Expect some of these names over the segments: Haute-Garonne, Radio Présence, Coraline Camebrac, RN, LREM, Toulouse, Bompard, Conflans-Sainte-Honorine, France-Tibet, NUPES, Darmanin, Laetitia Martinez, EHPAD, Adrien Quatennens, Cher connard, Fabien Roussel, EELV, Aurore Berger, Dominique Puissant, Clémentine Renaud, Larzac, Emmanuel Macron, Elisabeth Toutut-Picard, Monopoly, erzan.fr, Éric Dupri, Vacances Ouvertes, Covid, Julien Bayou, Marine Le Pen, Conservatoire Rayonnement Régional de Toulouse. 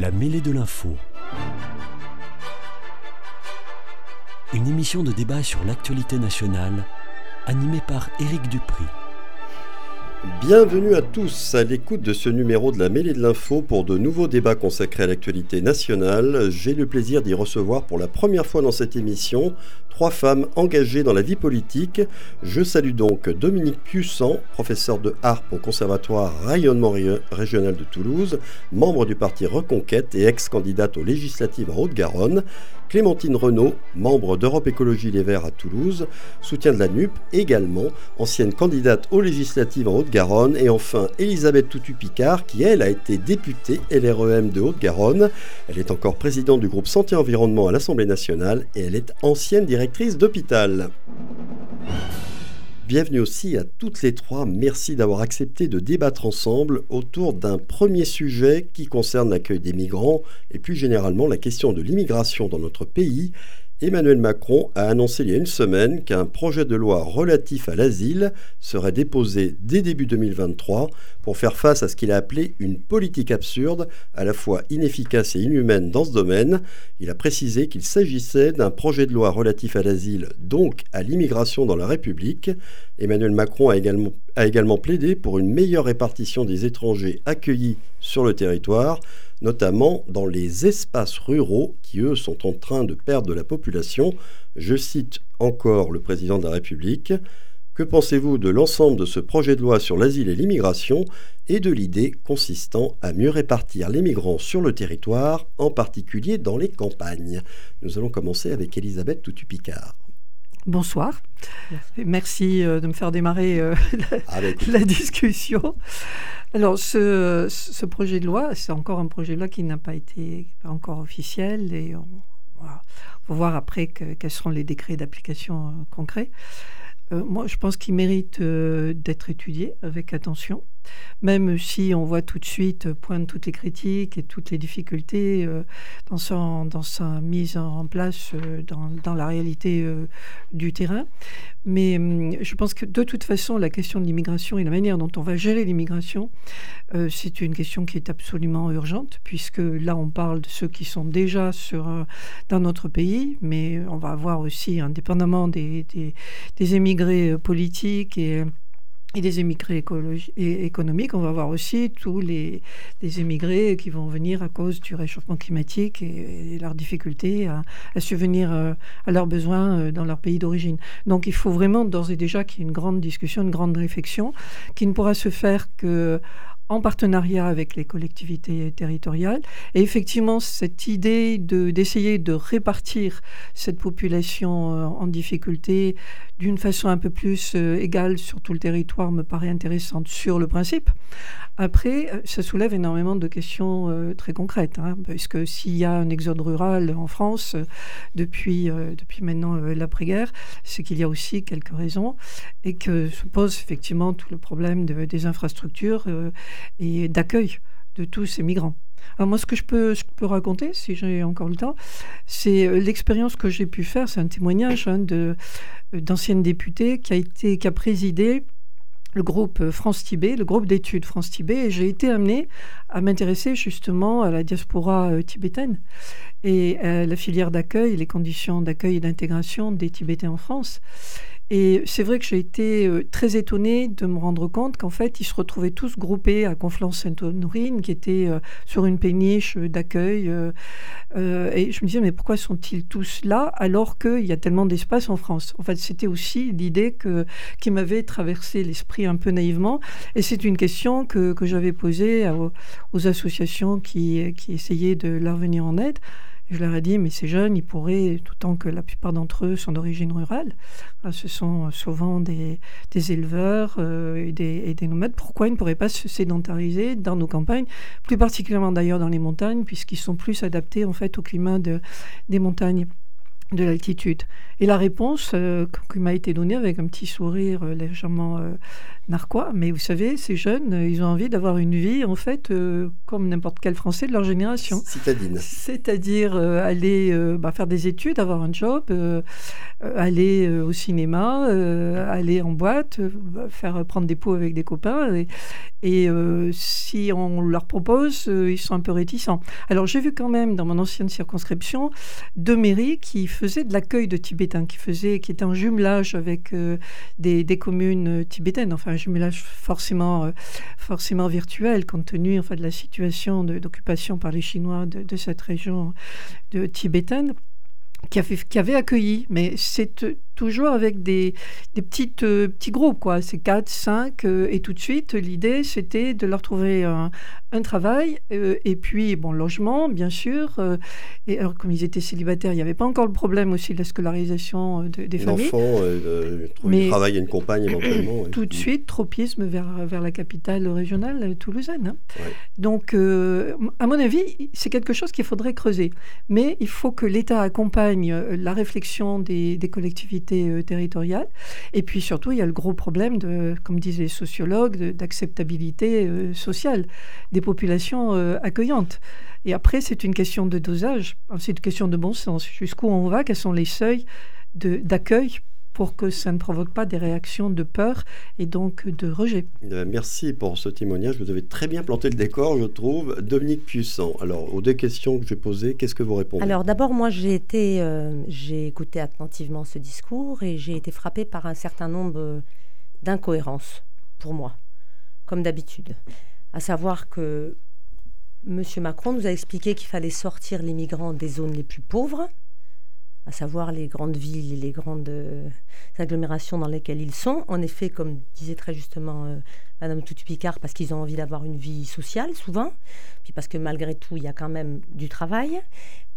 La Mêlée de l'Info. Une émission de débat sur l'actualité nationale, animée par Éric Dupri. Bienvenue à tous à l'écoute de ce numéro de La Mêlée de l'Info pour de nouveaux débats consacrés à l'actualité nationale. J'ai le plaisir d'y recevoir pour la première fois dans cette émission trois femmes engagées dans la vie politique. Je salue donc Dominique Puissant, professeure de harpe au Conservatoire Rayonnement Régional de Toulouse, membre du parti Reconquête et ex-candidate aux législatives en Haute-Garonne. Clémentine Renaud, membre d'Europe Écologie Les Verts à Toulouse, soutien de la NUP également, ancienne candidate aux législatives en Haute-Garonne. Et enfin, Elisabeth Toutut-Picard, qui elle a été députée LREM de Haute-Garonne. Elle est encore présidente du groupe Santé Environnement à l'Assemblée nationale et elle est ancienne directrice d'hôpital. Bienvenue aussi à toutes les trois, merci d'avoir accepté de débattre ensemble autour d'un premier sujet qui concerne l'accueil des migrants et plus généralement la question de l'immigration dans notre pays. Emmanuel Macron a annoncé il y a une semaine qu'un projet de loi relatif à l'asile serait déposé dès début 2023 pour faire face à ce qu'il a appelé une politique absurde, à la fois inefficace et inhumaine dans ce domaine. Il a précisé qu'il s'agissait d'un projet de loi relatif à l'asile, donc à l'immigration dans la République. Emmanuel Macron a également plaidé pour une meilleure répartition des étrangers accueillis sur le territoire, notamment dans les espaces ruraux qui, eux, sont en train de perdre de la population. Je cite encore le président de la République. « Que pensez-vous de l'ensemble de ce projet de loi sur l'asile et l'immigration et de l'idée consistant à mieux répartir les migrants sur le territoire, en particulier dans les campagnes ?» Nous allons commencer avec Elisabeth Toutut-Picard. Bonsoir. Merci de me faire démarrer la discussion. Alors, ce projet de loi, c'est encore un projet de loi qui n'a pas été encore officiel et on va voir après quels seront les décrets d'application concrets. Moi, je pense qu'il mérite d'être étudié avec attention, même si on voit tout de suite pointe toutes les critiques et toutes les difficultés dans sa mise en place dans la réalité du terrain. Mais je pense que de toute façon, la question de l'immigration et la manière dont on va gérer l'immigration, c'est une question qui est absolument urgente, puisque là, on parle de ceux qui sont déjà dans notre pays, mais on va avoir aussi, indépendamment des émigrés politiques et des émigrés économiques, on va avoir aussi tous les émigrés qui vont venir à cause du réchauffement climatique et leurs difficultés à subvenir à leurs besoins dans leur pays d'origine. Donc il faut vraiment d'ores et déjà qu'il y ait une grande discussion, une grande réflexion qui ne pourra se faire que en partenariat avec les collectivités territoriales. Et effectivement, cette idée d'essayer de répartir cette population en difficulté d'une façon un peu plus égale sur tout le territoire me paraît intéressante sur le principe. Après, ça soulève énormément de questions très concrètes, parce que s'il y a un exode rural en France depuis maintenant l'après-guerre, c'est qu'il y a aussi quelques raisons et que se pose effectivement tout le problème des infrastructures et d'accueil de tous ces migrants. Alors moi, ce que je peux raconter, si j'ai encore le temps, c'est l'expérience que j'ai pu faire, c'est un témoignage d'ancienne députée qui a présidé le groupe France-Tibet, le groupe d'études France-Tibet, et j'ai été amenée à m'intéresser justement à la diaspora tibétaine et à la filière d'accueil, les conditions d'accueil et d'intégration des Tibétains en France. Et c'est vrai que j'ai été très étonnée de me rendre compte qu'en fait, ils se retrouvaient tous groupés à Conflans-Sainte-Honorine, qui était sur une péniche d'accueil. Et je me disais, mais pourquoi sont-ils tous là alors qu'il y a tellement d'espace en France ? En fait, c'était aussi l'idée qui m'avait traversé l'esprit un peu naïvement. Et c'est une question que j'avais posée aux associations qui essayaient de leur venir en aide. Je leur ai dit, mais ces jeunes, ils pourraient, d'autant que la plupart d'entre eux sont d'origine rurale, ce sont souvent des éleveurs et des nomades, pourquoi ils ne pourraient pas se sédentariser dans nos campagnes, plus particulièrement d'ailleurs dans les montagnes, puisqu'ils sont plus adaptés en fait au climat des montagnes, de l'altitude. Et la réponse qui m'a été donnée avec un petit sourire légèrement narquois, mais vous savez, ces jeunes, ils ont envie d'avoir une vie, en fait, comme n'importe quel Français de leur génération. Citadine. C'est-à-dire aller faire des études, avoir un job, aller au cinéma, aller en boîte, faire prendre des pots avec des copains. Et si on leur propose, ils sont un peu réticents. Alors, j'ai vu quand même, dans mon ancienne circonscription, deux mairies qui faisaient de l'accueil de Tibétains, qui étaient en jumelage avec des communes tibétaines. Enfin, un jumelage forcément virtuel, compte tenu de la situation d'occupation par les Chinois de cette région tibétaine, qui avait accueilli. Mais c'est toujours avec des petits groupes, quoi. C'est 4, 5, et tout de suite, l'idée, c'était de leur trouver un travail, et puis, logement, bien sûr. Et alors, comme ils étaient célibataires, il n'y avait pas encore le problème aussi de la scolarisation des familles. L'enfant, trouver un travail et une compagne, éventuellement. Tout de suite, tropisme vers la capitale régionale toulousaine. Hein. Ouais. Donc, à mon avis, c'est quelque chose qu'il faudrait creuser. Mais il faut que l'État accompagne la réflexion des collectivités territoriale. Et puis surtout, il y a le gros problème, comme disent les sociologues, d'acceptabilité sociale des populations accueillantes. Et après, c'est une question de dosage, c'est une question de bon sens. Jusqu'où on va, quels sont les seuils d'accueil pour que ça ne provoque pas des réactions de peur et donc de rejet. Merci pour ce témoignage. Vous avez très bien planté le décor, je trouve. Dominique Puissant, alors, aux deux questions que j'ai posées, qu'est-ce que vous répondez ? Alors, d'abord, moi, j'ai écouté attentivement ce discours et j'ai été frappée par un certain nombre d'incohérences, pour moi, comme d'habitude. À savoir que M. Macron nous a expliqué qu'il fallait sortir les migrants des zones les plus pauvres, à savoir les grandes villes et les grandes agglomérations dans lesquelles ils sont. En effet, comme disait très justement Madame Toutut-Picard, parce qu'ils ont envie d'avoir une vie sociale, souvent, puis parce que malgré tout, il y a quand même du travail,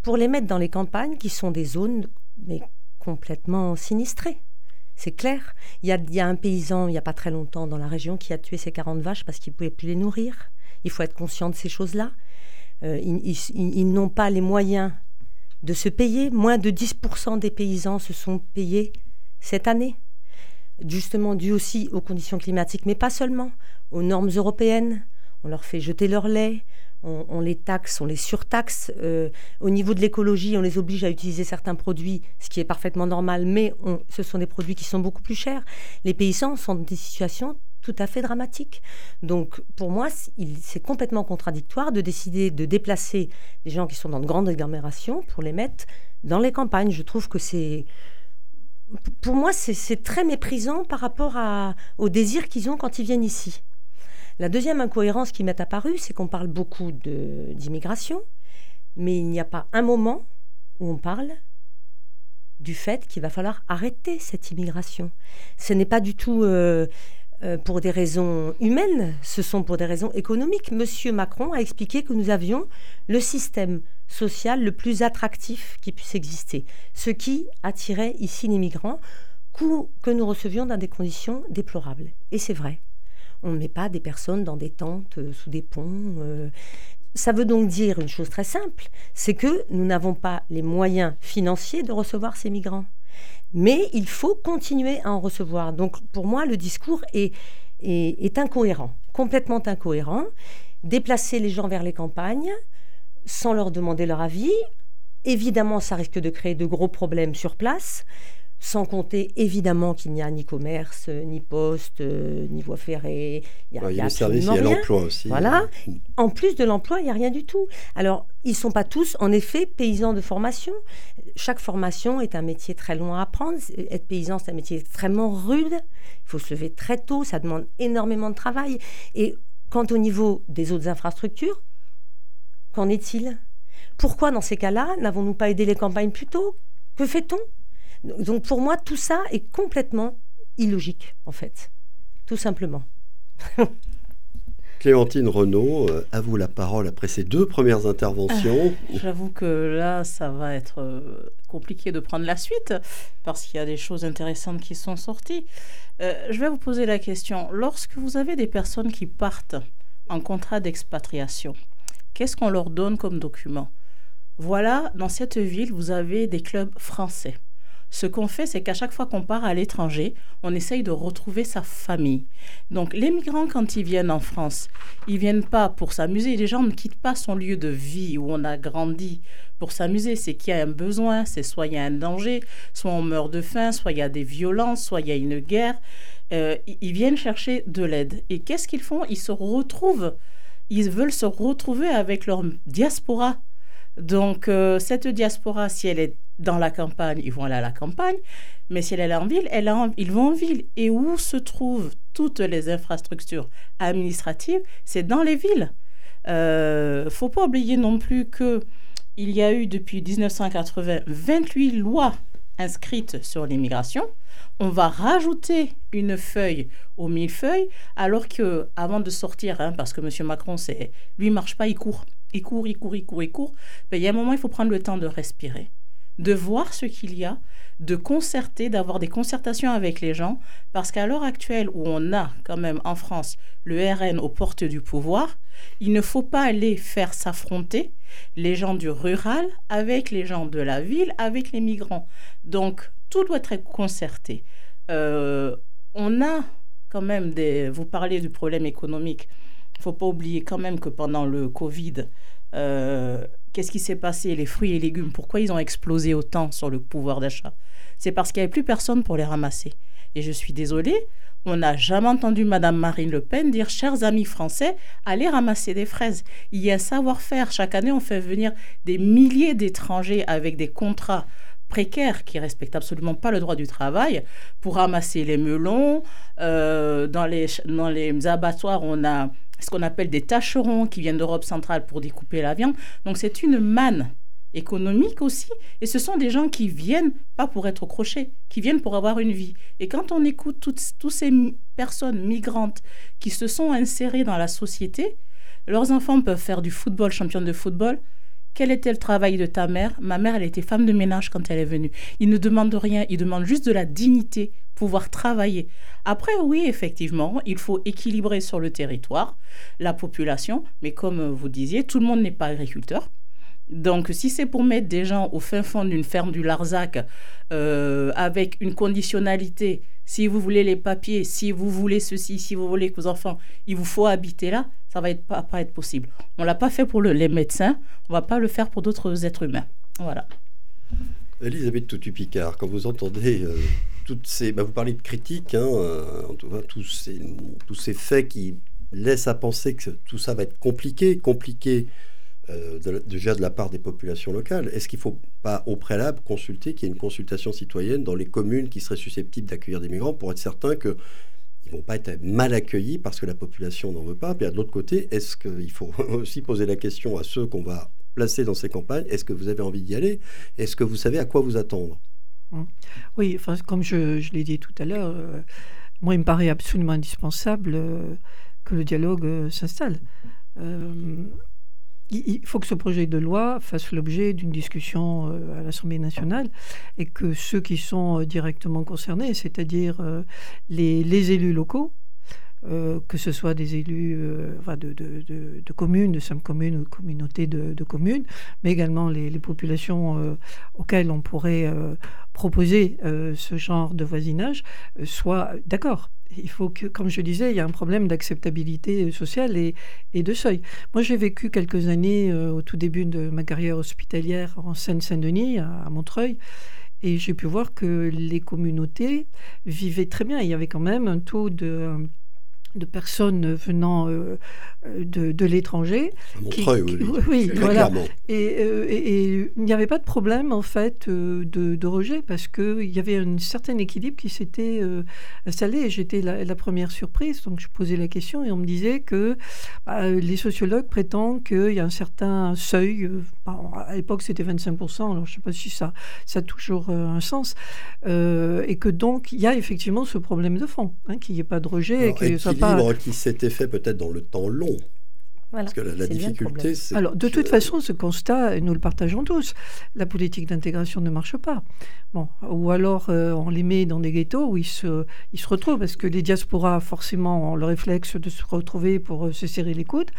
pour les mettre dans les campagnes, qui sont des zones mais complètement sinistrées. C'est clair. Il y a un paysan, il n'y a pas très longtemps, dans la région, qui a tué ses 40 vaches parce qu'il ne pouvait plus les nourrir. Il faut être conscient de ces choses-là. Ils n'ont pas les moyens de se payer. Moins de 10% des paysans se sont payés cette année, justement dû aussi aux conditions climatiques, mais pas seulement, aux normes européennes. On leur fait jeter leur lait, on les taxe, on les surtaxe. Au niveau de l'écologie, on les oblige à utiliser certains produits, ce qui est parfaitement normal, mais ce sont des produits qui sont beaucoup plus chers. Les paysans sont dans des situations tout à fait dramatique. Donc, pour moi, c'est complètement contradictoire de décider de déplacer des gens qui sont dans de grandes agglomérations pour les mettre dans les campagnes. Je trouve que c'est... Pour moi, c'est très méprisant par rapport au désir qu'ils ont quand ils viennent ici. La deuxième incohérence qui m'est apparue, c'est qu'on parle beaucoup d'immigration, mais il n'y a pas un moment où on parle du fait qu'il va falloir arrêter cette immigration. Ce n'est pas du tout... pour des raisons humaines, ce sont pour des raisons économiques. Monsieur Macron a expliqué que nous avions le système social le plus attractif qui puisse exister, ce qui attirait ici les migrants, que nous recevions dans des conditions déplorables. Et c'est vrai, on ne met pas des personnes dans des tentes, sous des ponts. Ça veut donc dire une chose très simple, c'est que nous n'avons pas les moyens financiers de recevoir ces migrants. Mais il faut continuer à en recevoir. Donc, pour moi, le discours est incohérent, complètement incohérent. Déplacer les gens vers les campagnes sans leur demander leur avis, évidemment, ça risque de créer de gros problèmes sur place, sans compter, évidemment, qu'il n'y a ni commerce, ni poste, ni voie ferrée. Il y a le service, il y a l'emploi aussi. Voilà. En plus de l'emploi, il n'y a rien du tout. Alors, ils ne sont pas tous, en effet, paysans de formation. Chaque formation est un métier très long à apprendre. Être paysan, c'est un métier extrêmement rude. Il faut se lever très tôt. Ça demande énormément de travail. Et quant au niveau des autres infrastructures, qu'en est-il ? Pourquoi, dans ces cas-là, n'avons-nous pas aidé les campagnes plus tôt ? Que fait-on ? Donc, pour moi, tout ça est complètement illogique, en fait. Tout simplement. Clémentine Renaud, à vous la parole après ces deux premières interventions. J'avoue que là, ça va être compliqué de prendre la suite parce qu'il y a des choses intéressantes qui sont sorties. Je vais vous poser la question. Lorsque vous avez des personnes qui partent en contrat d'expatriation, qu'est-ce qu'on leur donne comme document ? Voilà, dans cette ville, vous avez des clubs français. Ce qu'on fait, c'est qu'à chaque fois qu'on part à l'étranger, on essaye de retrouver sa famille. Donc les migrants, quand ils viennent en France, ils ne viennent pas pour s'amuser. Les gens ne quittent pas son lieu de vie où on a grandi pour s'amuser. C'est qu'il y a un besoin, c'est soit il y a un danger, soit on meurt de faim, soit il y a des violences, soit il y a une guerre. Ils viennent chercher de l'aide. Et qu'est-ce qu'ils font ? Ils se retrouvent. Ils veulent se retrouver avec leur diaspora. Donc, cette diaspora, si elle est dans la campagne, ils vont aller à la campagne. Mais si elle est en ville, ils vont en ville. Et où se trouvent toutes les infrastructures administratives ? C'est dans les villes. Faut pas oublier non plus qu'il y a eu, depuis 1980, 28 lois inscrites sur l'immigration. On va rajouter une feuille au millefeuille, alors qu'avant de sortir, parce que M. Macron, lui, il ne marche pas, il court. Il court. Ben, il y a un moment, il faut prendre le temps de respirer, de voir ce qu'il y a, de concerter, d'avoir des concertations avec les gens, parce qu'à l'heure actuelle où on a quand même en France le RN aux portes du pouvoir, il ne faut pas aller faire s'affronter les gens du rural avec les gens de la ville, avec les migrants. Donc, tout doit être concerté. On a quand même Vous parlez du problème économique. Il ne faut pas oublier quand même que pendant le Covid, qu'est-ce qui s'est passé ? Les fruits et légumes, pourquoi ils ont explosé autant sur le pouvoir d'achat ? C'est parce qu'il n'y avait plus personne pour les ramasser. Et je suis désolée, on n'a jamais entendu Mme Marine Le Pen dire « Chers amis français, allez ramasser des fraises ». Il y a un savoir-faire. Chaque année, on fait venir des milliers d'étrangers avec des contrats précaires qui ne respectent absolument pas le droit du travail pour ramasser les melons. Dans les abattoirs, on a ce qu'on appelle des tâcherons qui viennent d'Europe centrale pour découper la viande. Donc c'est une manne économique aussi. Et ce sont des gens qui viennent, pas pour être crochés, qui viennent pour avoir une vie. Et quand on écoute toutes ces personnes migrantes qui se sont insérées dans la société, leurs enfants peuvent faire du football, championne de football. Quel était le travail de ta mère ? Ma mère, elle était femme de ménage quand elle est venue. Ils ne demandent rien, ils demandent juste de la dignité, pouvoir travailler. Après, oui, effectivement, il faut équilibrer sur le territoire la population, mais comme vous disiez, tout le monde n'est pas agriculteur. Donc, si c'est pour mettre des gens au fin fond d'une ferme du Larzac avec une conditionnalité, si vous voulez les papiers, si vous voulez ceci, si vous voulez que vos enfants, il vous faut habiter là, ça ne va pas être possible. On ne l'a pas fait pour les médecins, on ne va pas le faire pour d'autres êtres humains. Voilà. Elisabeth Toutut-Picard, quand vous entendez toutes ces... Bah, vous parlez de critiques, tous ces faits qui laissent à penser que tout ça va être compliqué. Déjà de la part des populations locales. Est-ce qu'il ne faut pas au préalable consulter, qu'il y ait une consultation citoyenne dans les communes qui seraient susceptibles d'accueillir des migrants pour être certain qu'ils ne vont pas être mal accueillis parce que la population n'en veut pas ? Puis de l'autre côté, est-ce qu'il faut aussi poser la question à ceux qu'on va placer dans ces campagnes ? Est-ce que vous avez envie d'y aller ? Est-ce que vous savez à quoi vous attendre ? Oui, enfin, comme je l'ai dit tout à l'heure, moi il me paraît absolument indispensable que le dialogue s'installe. Il faut que ce projet de loi fasse l'objet d'une discussion à l'Assemblée nationale et que ceux qui sont directement concernés, c'est-à-dire les élus locaux, que ce soit des élus de communes, de communes ou de communautés de communes, mais également les populations auxquelles on pourrait proposer ce genre de voisinage, soient d'accord. Il faut que, comme je disais, il y a un problème d'acceptabilité sociale et de seuil. Moi, j'ai vécu quelques années au tout début de ma carrière hospitalière en Seine-Saint-Denis, à Montreuil, et j'ai pu voir que les communautés vivaient très bien. Il y avait quand même un taux de personnes venant de l'étranger. Montreuil, oui, voilà. Clairement. Et il n'y avait pas de problème, en fait, de rejet, parce qu'il y avait un certain équilibre qui s'était installé. Et j'étais la première surprise, donc je posais la question, et on me disait que les sociologues prétendent qu'il y a un certain seuil. À l'époque, c'était 25%, alors je ne sais pas si ça a toujours un sens. Et que donc, il y a effectivement ce problème de fond, qu'il n'y ait pas de rejet. Alors, et qu'il y ait qui s'était fait peut-être dans le temps long. Voilà, parce que la difficulté, c'est... Alors, de toute façon, ce constat, nous le partageons tous. La politique d'intégration ne marche pas. Bon, ou alors, on les met dans des ghettos où ils se retrouvent, parce que les diasporas, forcément, ont le réflexe de se retrouver pour se serrer les coudes.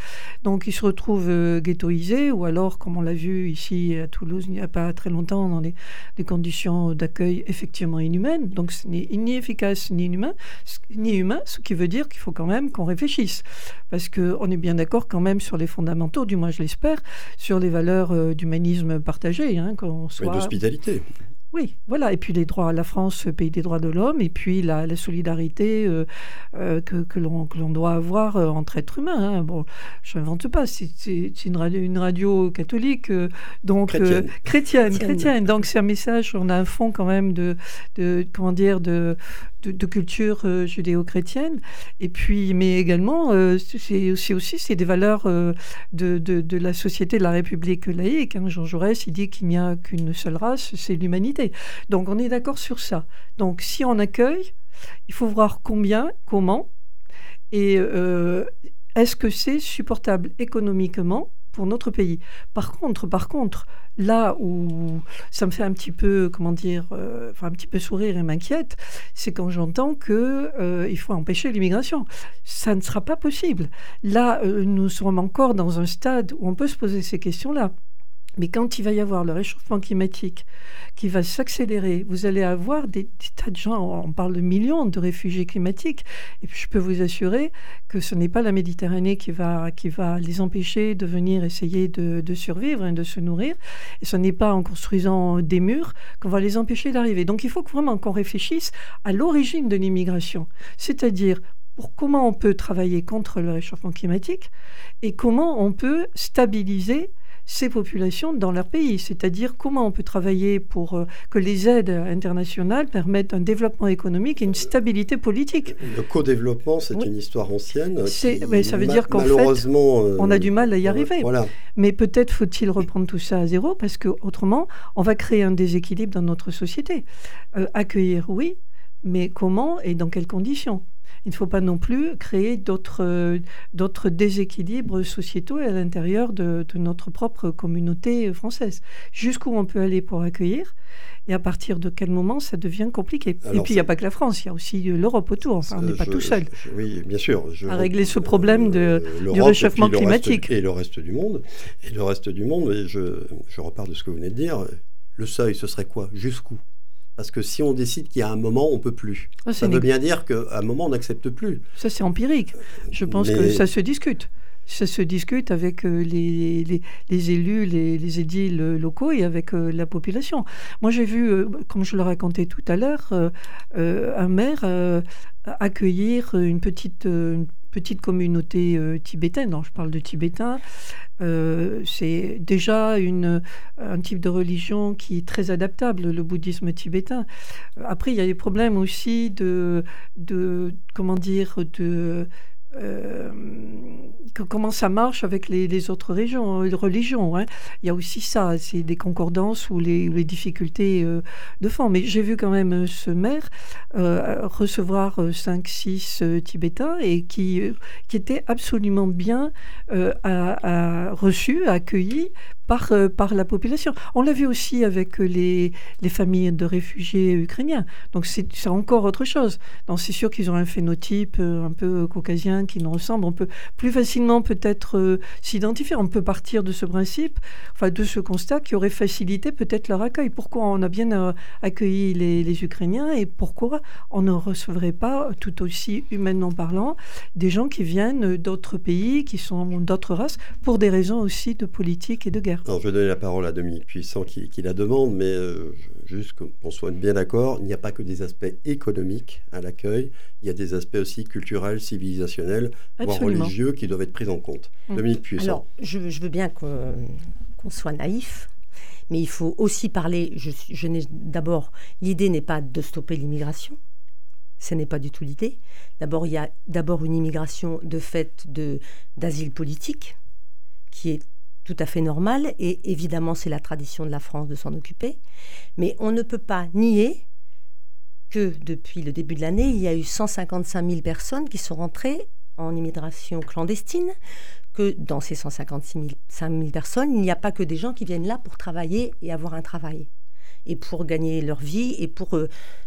Donc, ils se retrouvent ghettoisés, ou alors, comme on l'a vu ici à Toulouse, il n'y a pas très longtemps, dans des conditions d'accueil effectivement inhumaines. Donc, ce n'est ni efficace, ni humain, ce qui veut dire qu'il faut quand même qu'on réfléchisse. Parce qu'on est bien d'accord quand même sur les fondamentaux, du moins je l'espère, sur les valeurs d'humanisme partagées. Hein, et d'hospitalité. Oui, voilà. Et puis les droits, la France, pays des droits de l'homme, et puis la solidarité que l'on doit avoir entre êtres humains. Hein. Bon, je n'invente pas, c'est une radio catholique, donc chrétienne. Donc c'est un message, on a un fond quand même de culture judéo-chrétienne, et puis, mais également, c'est des valeurs de la société de la République laïque. Hein. Jean Jaurès, il dit qu'il n'y a qu'une seule race, c'est l'humanité. Donc, on est d'accord sur ça. Donc, si on accueille, il faut voir combien, comment, et est-ce que c'est supportable économiquement pour notre pays. Par contre, là où ça me fait un petit peu, un petit peu sourire et m'inquiète, c'est quand j'entends qu'il faut empêcher l'immigration. Ça ne sera pas possible. Là, nous sommes encore dans un stade où on peut se poser ces questions-là. Mais quand il va y avoir le réchauffement climatique qui va s'accélérer, vous allez avoir des tas de gens, on parle de millions de réfugiés climatiques, et puis je peux vous assurer que ce n'est pas la Méditerranée qui va les empêcher de venir essayer de survivre et de se nourrir, et ce n'est pas en construisant des murs qu'on va les empêcher d'arriver. Donc il faut vraiment qu'on réfléchisse à l'origine de l'immigration, c'est-à-dire... pour comment on peut travailler contre le réchauffement climatique et comment on peut stabiliser ces populations dans leur pays. C'est-à-dire comment on peut travailler pour que les aides internationales permettent un développement économique et une stabilité politique. Le co-développement, c'est une histoire ancienne. Mais ça veut dire qu'en fait, on a du mal à y arriver. Voilà. Mais peut-être faut-il reprendre tout ça à zéro, parce qu'autrement, on va créer un déséquilibre dans notre société. Accueillir, oui, mais comment et dans quelles conditions ? Il ne faut pas non plus créer d'autres déséquilibres sociétaux à l'intérieur de notre propre communauté française. Jusqu'où on peut aller pour accueillir, et à partir de quel moment ça devient compliqué. Alors, et puis il n'y a pas que la France, il y a aussi l'Europe autour. Enfin, on n'est pas tout seul oui, bien sûr, à régler ce problème du réchauffement climatique. Et le reste du monde. Et le reste du monde, et je repars de ce que vous venez de dire, le seuil, ce serait quoi ? Jusqu'où ? Parce que si on décide qu'il y a un moment, on ne peut plus. Ça veut bien dire qu'à un moment, on n'accepte plus. Ça, c'est empirique. Je pense que ça se discute. Ça se discute avec les élus, les édiles locaux et avec la population. Moi, j'ai vu, comme je le racontais tout à l'heure, un maire accueillir une petite communauté tibétaine. Alors, je parle de Tibétains. C'est déjà un type de religion qui est très adaptable, le bouddhisme tibétain. Après, il y a des problèmes aussi comment ça marche avec les autres religions. Hein. Il y a aussi ça, c'est des concordances ou les difficultés de fond. Mais j'ai vu quand même ce maire recevoir 5-6 Tibétains et qui était absolument bien reçu, accueilli par la population. On l'a vu aussi avec les familles de réfugiés ukrainiens. Donc c'est encore autre chose. Donc c'est sûr qu'ils ont un phénotype un peu caucasien qui nous ressemble. On peut plus facilement peut-être s'identifier. On peut partir de ce principe, enfin de ce constat qui aurait facilité peut-être leur accueil. Pourquoi on a bien accueilli les Ukrainiens et pourquoi on ne recevrait pas, tout aussi humainement parlant, des gens qui viennent d'autres pays, qui sont d'autres races, pour des raisons aussi de politique et de guerre. Alors, je vais donner la parole à Dominique Puissant qui la demande, mais juste qu'on soit bien d'accord, il n'y a pas que des aspects économiques à l'accueil, il y a des aspects aussi culturels, civilisationnels, voire religieux qui doivent être pris en compte. Dominique Puissant. Alors, je veux bien qu'on soit naïf, mais il faut aussi parler, d'abord, l'idée n'est pas de stopper l'immigration. Ce n'est pas du tout l'idée. D'abord, il y a une immigration de fait d'asile politique qui est tout à fait normal, et évidemment c'est la tradition de la France de s'en occuper, mais on ne peut pas nier que depuis le début de l'année, il y a eu 155 000 personnes qui sont rentrées en immigration clandestine, que dans ces 155 000 personnes, il n'y a pas que des gens qui viennent là pour travailler et avoir un travail, et pour gagner leur vie, et pour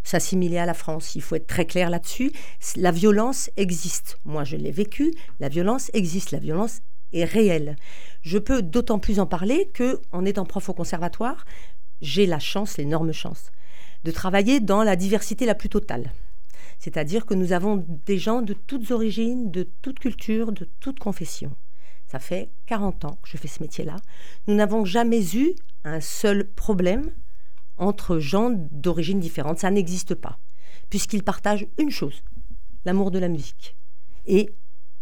s'assimiler à la France. Il faut être très clair là-dessus. La violence existe. Moi, je l'ai vécue. La violence existe. La violence est réelle. Je peux d'autant plus en parler qu'en étant prof au conservatoire, j'ai la chance, l'énorme chance, de travailler dans la diversité la plus totale. C'est-à-dire que nous avons des gens de toutes origines, de toutes cultures, de toutes confessions. Ça fait 40 ans que je fais ce métier-là. Nous n'avons jamais eu un seul problème entre gens d'origines différentes. Ça n'existe pas, puisqu'ils partagent une chose, l'amour de la musique. Et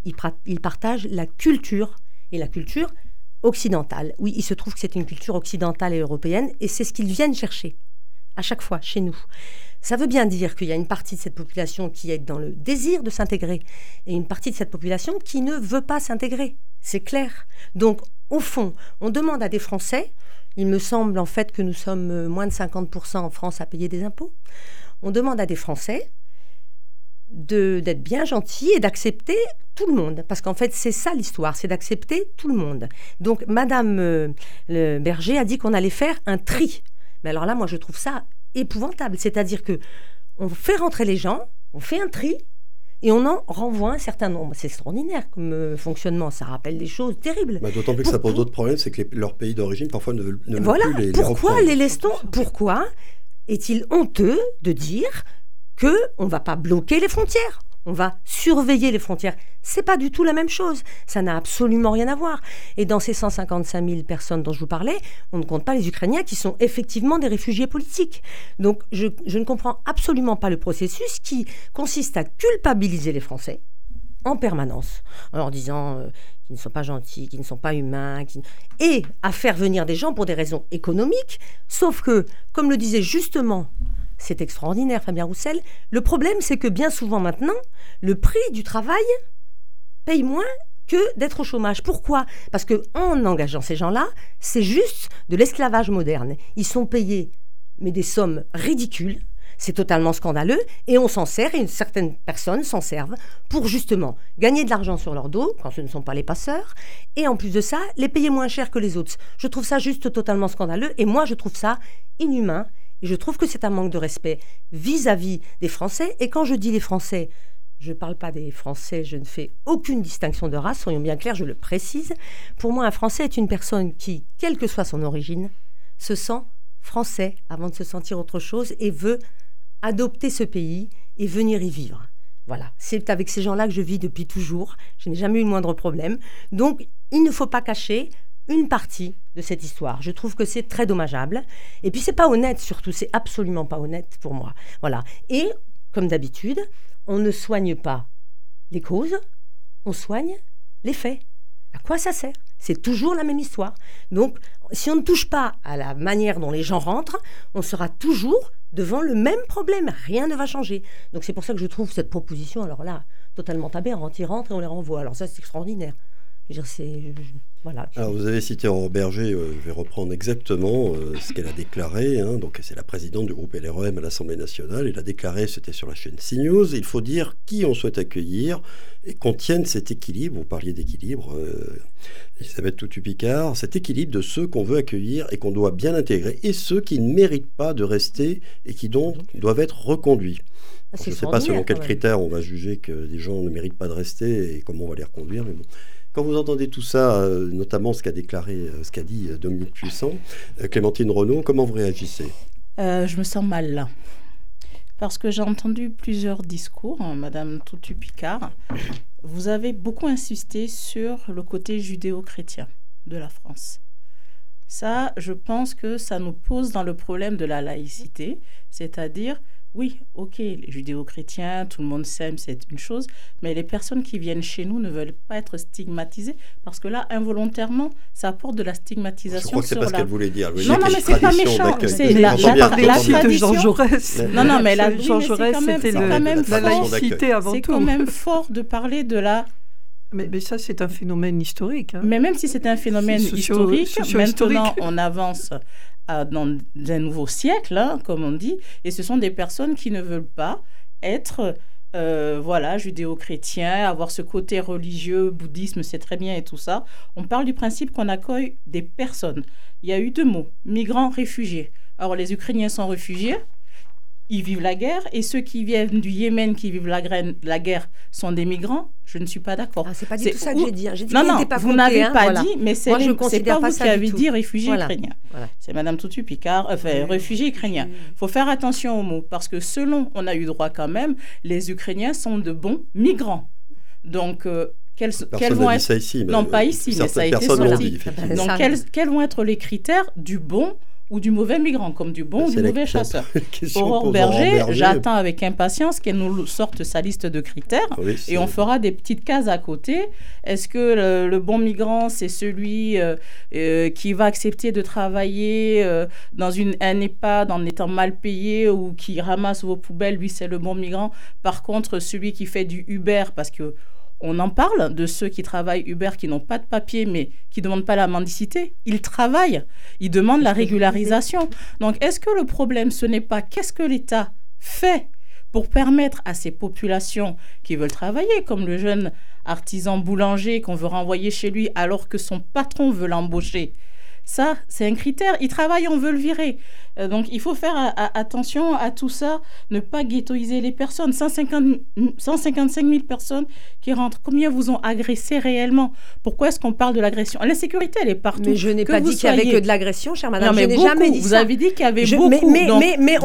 ils partagent la culture, et la culture occidentale. Oui, il se trouve que c'est une culture occidentale et européenne, et c'est ce qu'ils viennent chercher, à chaque fois, chez nous. Ça veut bien dire qu'il y a une partie de cette population qui est dans le désir de s'intégrer, et une partie de cette population qui ne veut pas s'intégrer. C'est clair. Donc, au fond, on demande à des Français... Il me semble en fait que nous sommes moins de 50% en France à payer des impôts. On demande à des Français d'être bien gentils et d'accepter tout le monde. Parce qu'en fait, c'est ça l'histoire, c'est d'accepter tout le monde. Donc, Madame le Berger a dit qu'on allait faire un tri. Mais alors là, moi, je trouve ça épouvantable. C'est-à-dire qu'on fait rentrer les gens, on fait un tri, et on en renvoie un certain nombre. C'est extraordinaire comme fonctionnement. Ça rappelle des choses terribles. Bah, d'autant plus que ça pose d'autres problèmes, c'est que leurs pays d'origine, parfois, ne voilà, veulent plus les reprendre. Pourquoi les laisse-t-on ? Pourquoi est-il honteux de dire qu'on ne va pas bloquer les frontières ? On va surveiller les frontières. C'est pas du tout la même chose. Ça n'a absolument rien à voir. Et dans ces 155 000 personnes dont je vous parlais, on ne compte pas les Ukrainiens qui sont effectivement des réfugiés politiques. Donc je ne comprends absolument pas le processus qui consiste à culpabiliser les Français en permanence, en leur disant qu'ils ne sont pas gentils, qu'ils ne sont pas humains, et à faire venir des gens pour des raisons économiques. Sauf que, comme le disait justement... C'est extraordinaire, Fabien Roussel. Le problème, c'est que bien souvent maintenant, le prix du travail paye moins que d'être au chômage. Pourquoi ? Parce qu'en engageant ces gens-là, c'est juste de l'esclavage moderne. Ils sont payés, mais des sommes ridicules. C'est totalement scandaleux. Et on s'en sert, et certaines personnes s'en servent pour justement gagner de l'argent sur leur dos, quand ce ne sont pas les passeurs, et en plus de ça, les payer moins cher que les autres. Je trouve ça juste totalement scandaleux. Et moi, je trouve ça inhumain. Et je trouve que c'est un manque de respect vis-à-vis des Français. Et quand je dis les Français, je ne parle pas des Français, je ne fais aucune distinction de race, soyons bien clairs, je le précise. Pour moi, un Français est une personne qui, quelle que soit son origine, se sent français avant de se sentir autre chose et veut adopter ce pays et venir y vivre. Voilà, c'est avec ces gens-là que je vis depuis toujours. Je n'ai jamais eu le moindre problème. Donc, il ne faut pas cacher... une partie de cette histoire. Je trouve que c'est très dommageable. Et puis, c'est pas honnête, surtout. C'est absolument pas honnête pour moi. Voilà. Et, comme d'habitude, on ne soigne pas les causes, on soigne les faits. À quoi ça sert ? C'est toujours la même histoire. Donc, si on ne touche pas à la manière dont les gens rentrent, on sera toujours devant le même problème. Rien ne va changer. Donc, c'est pour ça que je trouve cette proposition, alors là, totalement aberrante. Ils rentrent et on les renvoie. Alors ça, c'est extraordinaire. Voilà. Alors, vous avez cité Aurore Berger, je vais reprendre exactement ce qu'elle a déclaré. Hein, donc, c'est la présidente du groupe LREM à l'Assemblée nationale. Elle a déclaré, c'était sur la chaîne CNews, il faut dire qui on souhaite accueillir et qu'on tienne cet équilibre. Vous parliez d'équilibre, Elisabeth Toutut-Picard, cet équilibre de ceux qu'on veut accueillir et qu'on doit bien intégrer et ceux qui ne méritent pas de rester et qui donc doivent être reconduits. Ah, je ne sais pas selon quels critères on va juger que des gens ne méritent pas de rester et comment on va les reconduire, mais bon. Quand vous entendez tout ça, notamment ce qu'a dit Dominique Puissant, Clémentine Renaud, comment vous réagissez ? Je me sens mal là, parce que j'ai entendu plusieurs discours, Madame Toutut-Picard. Vous avez beaucoup insisté sur le côté judéo-chrétien de la France. Ça, je pense que ça nous pose dans le problème de la laïcité, c'est-à-dire... Oui, ok, les judéo-chrétiens, tout le monde s'aime, c'est une chose, mais les personnes qui viennent chez nous ne veulent pas être stigmatisées, parce que là, involontairement, ça apporte de la stigmatisation. Je crois que c'est pas ce qu'elle voulait dire. Non, non, mais c'est pas méchant. C'est la tradition de Jean Jaurès. Non, non, mais la Jean Jaurès, c'était la laïcité avant tout. C'est quand même fort de parler de la... Mais ça, c'est un phénomène historique. Hein. Mais même si c'est un phénomène historique, maintenant, on avance... dans un nouveau siècle, hein, comme on dit, et ce sont des personnes qui ne veulent pas être voilà, judéo-chrétien, avoir ce côté religieux, bouddhisme, c'est très bien et tout ça. On parle du principe qu'on accueille des personnes. Il y a eu deux mots, migrants, réfugiés. Alors, les Ukrainiens sont réfugiés, ils vivent la guerre, et ceux qui viennent du Yémen, qui vivent la guerre, sont des migrants. Je ne suis pas d'accord. Ah, c'est pas du tout ça que j'ai dit. Hein. J'ai dit non, pas vous n'avez pas dit, mais c'est moi, c'est pas vous qui avez dit réfugié ukrainien. Voilà. C'est Madame Toutut-Picard, réfugié ukrainien. Faut faire attention aux mots, parce que selon, on a eu droit quand même, les Ukrainiens sont de bons migrants. Donc, quels vont être... Ici, non, pas ici, mais ça a été sorti. Donc, quels vont être les critères du bon ou du mauvais migrant, comme du bon ou du mauvais chasseur. Aurore Berger, j'attends avec impatience qu'elle nous sorte sa liste de critères, oui, et on fera des petites cases à côté. Est-ce que le bon migrant, c'est celui qui va accepter de travailler dans un EHPAD en étant mal payé ou qui ramasse vos poubelles, lui, c'est le bon migrant. Par contre, celui qui fait du Uber, parce que on en parle de ceux qui travaillent Uber, qui n'ont pas de papier, mais qui ne demandent pas la mendicité. Ils travaillent, ils demandent la régularisation. Donc, est-ce que le problème, ce n'est pas qu'est-ce que l'État fait pour permettre à ces populations qui veulent travailler, comme le jeune artisan boulanger qu'on veut renvoyer chez lui alors que son patron veut l'embaucher? Ça, c'est un critère. Il travaille, on veut le virer. Donc, il faut faire attention à tout ça, ne pas ghettoiser les personnes. 155 000 personnes qui rentrent. Combien vous ont agressé réellement? Pourquoi est-ce qu'on parle de l'agression? L'insécurité, elle est partout. Mais je n'ai pas dit qu'il y avait que de l'agression, chère madame. Non, je n'ai jamais dit ça. Vous avez dit qu'il y avait beaucoup. Mais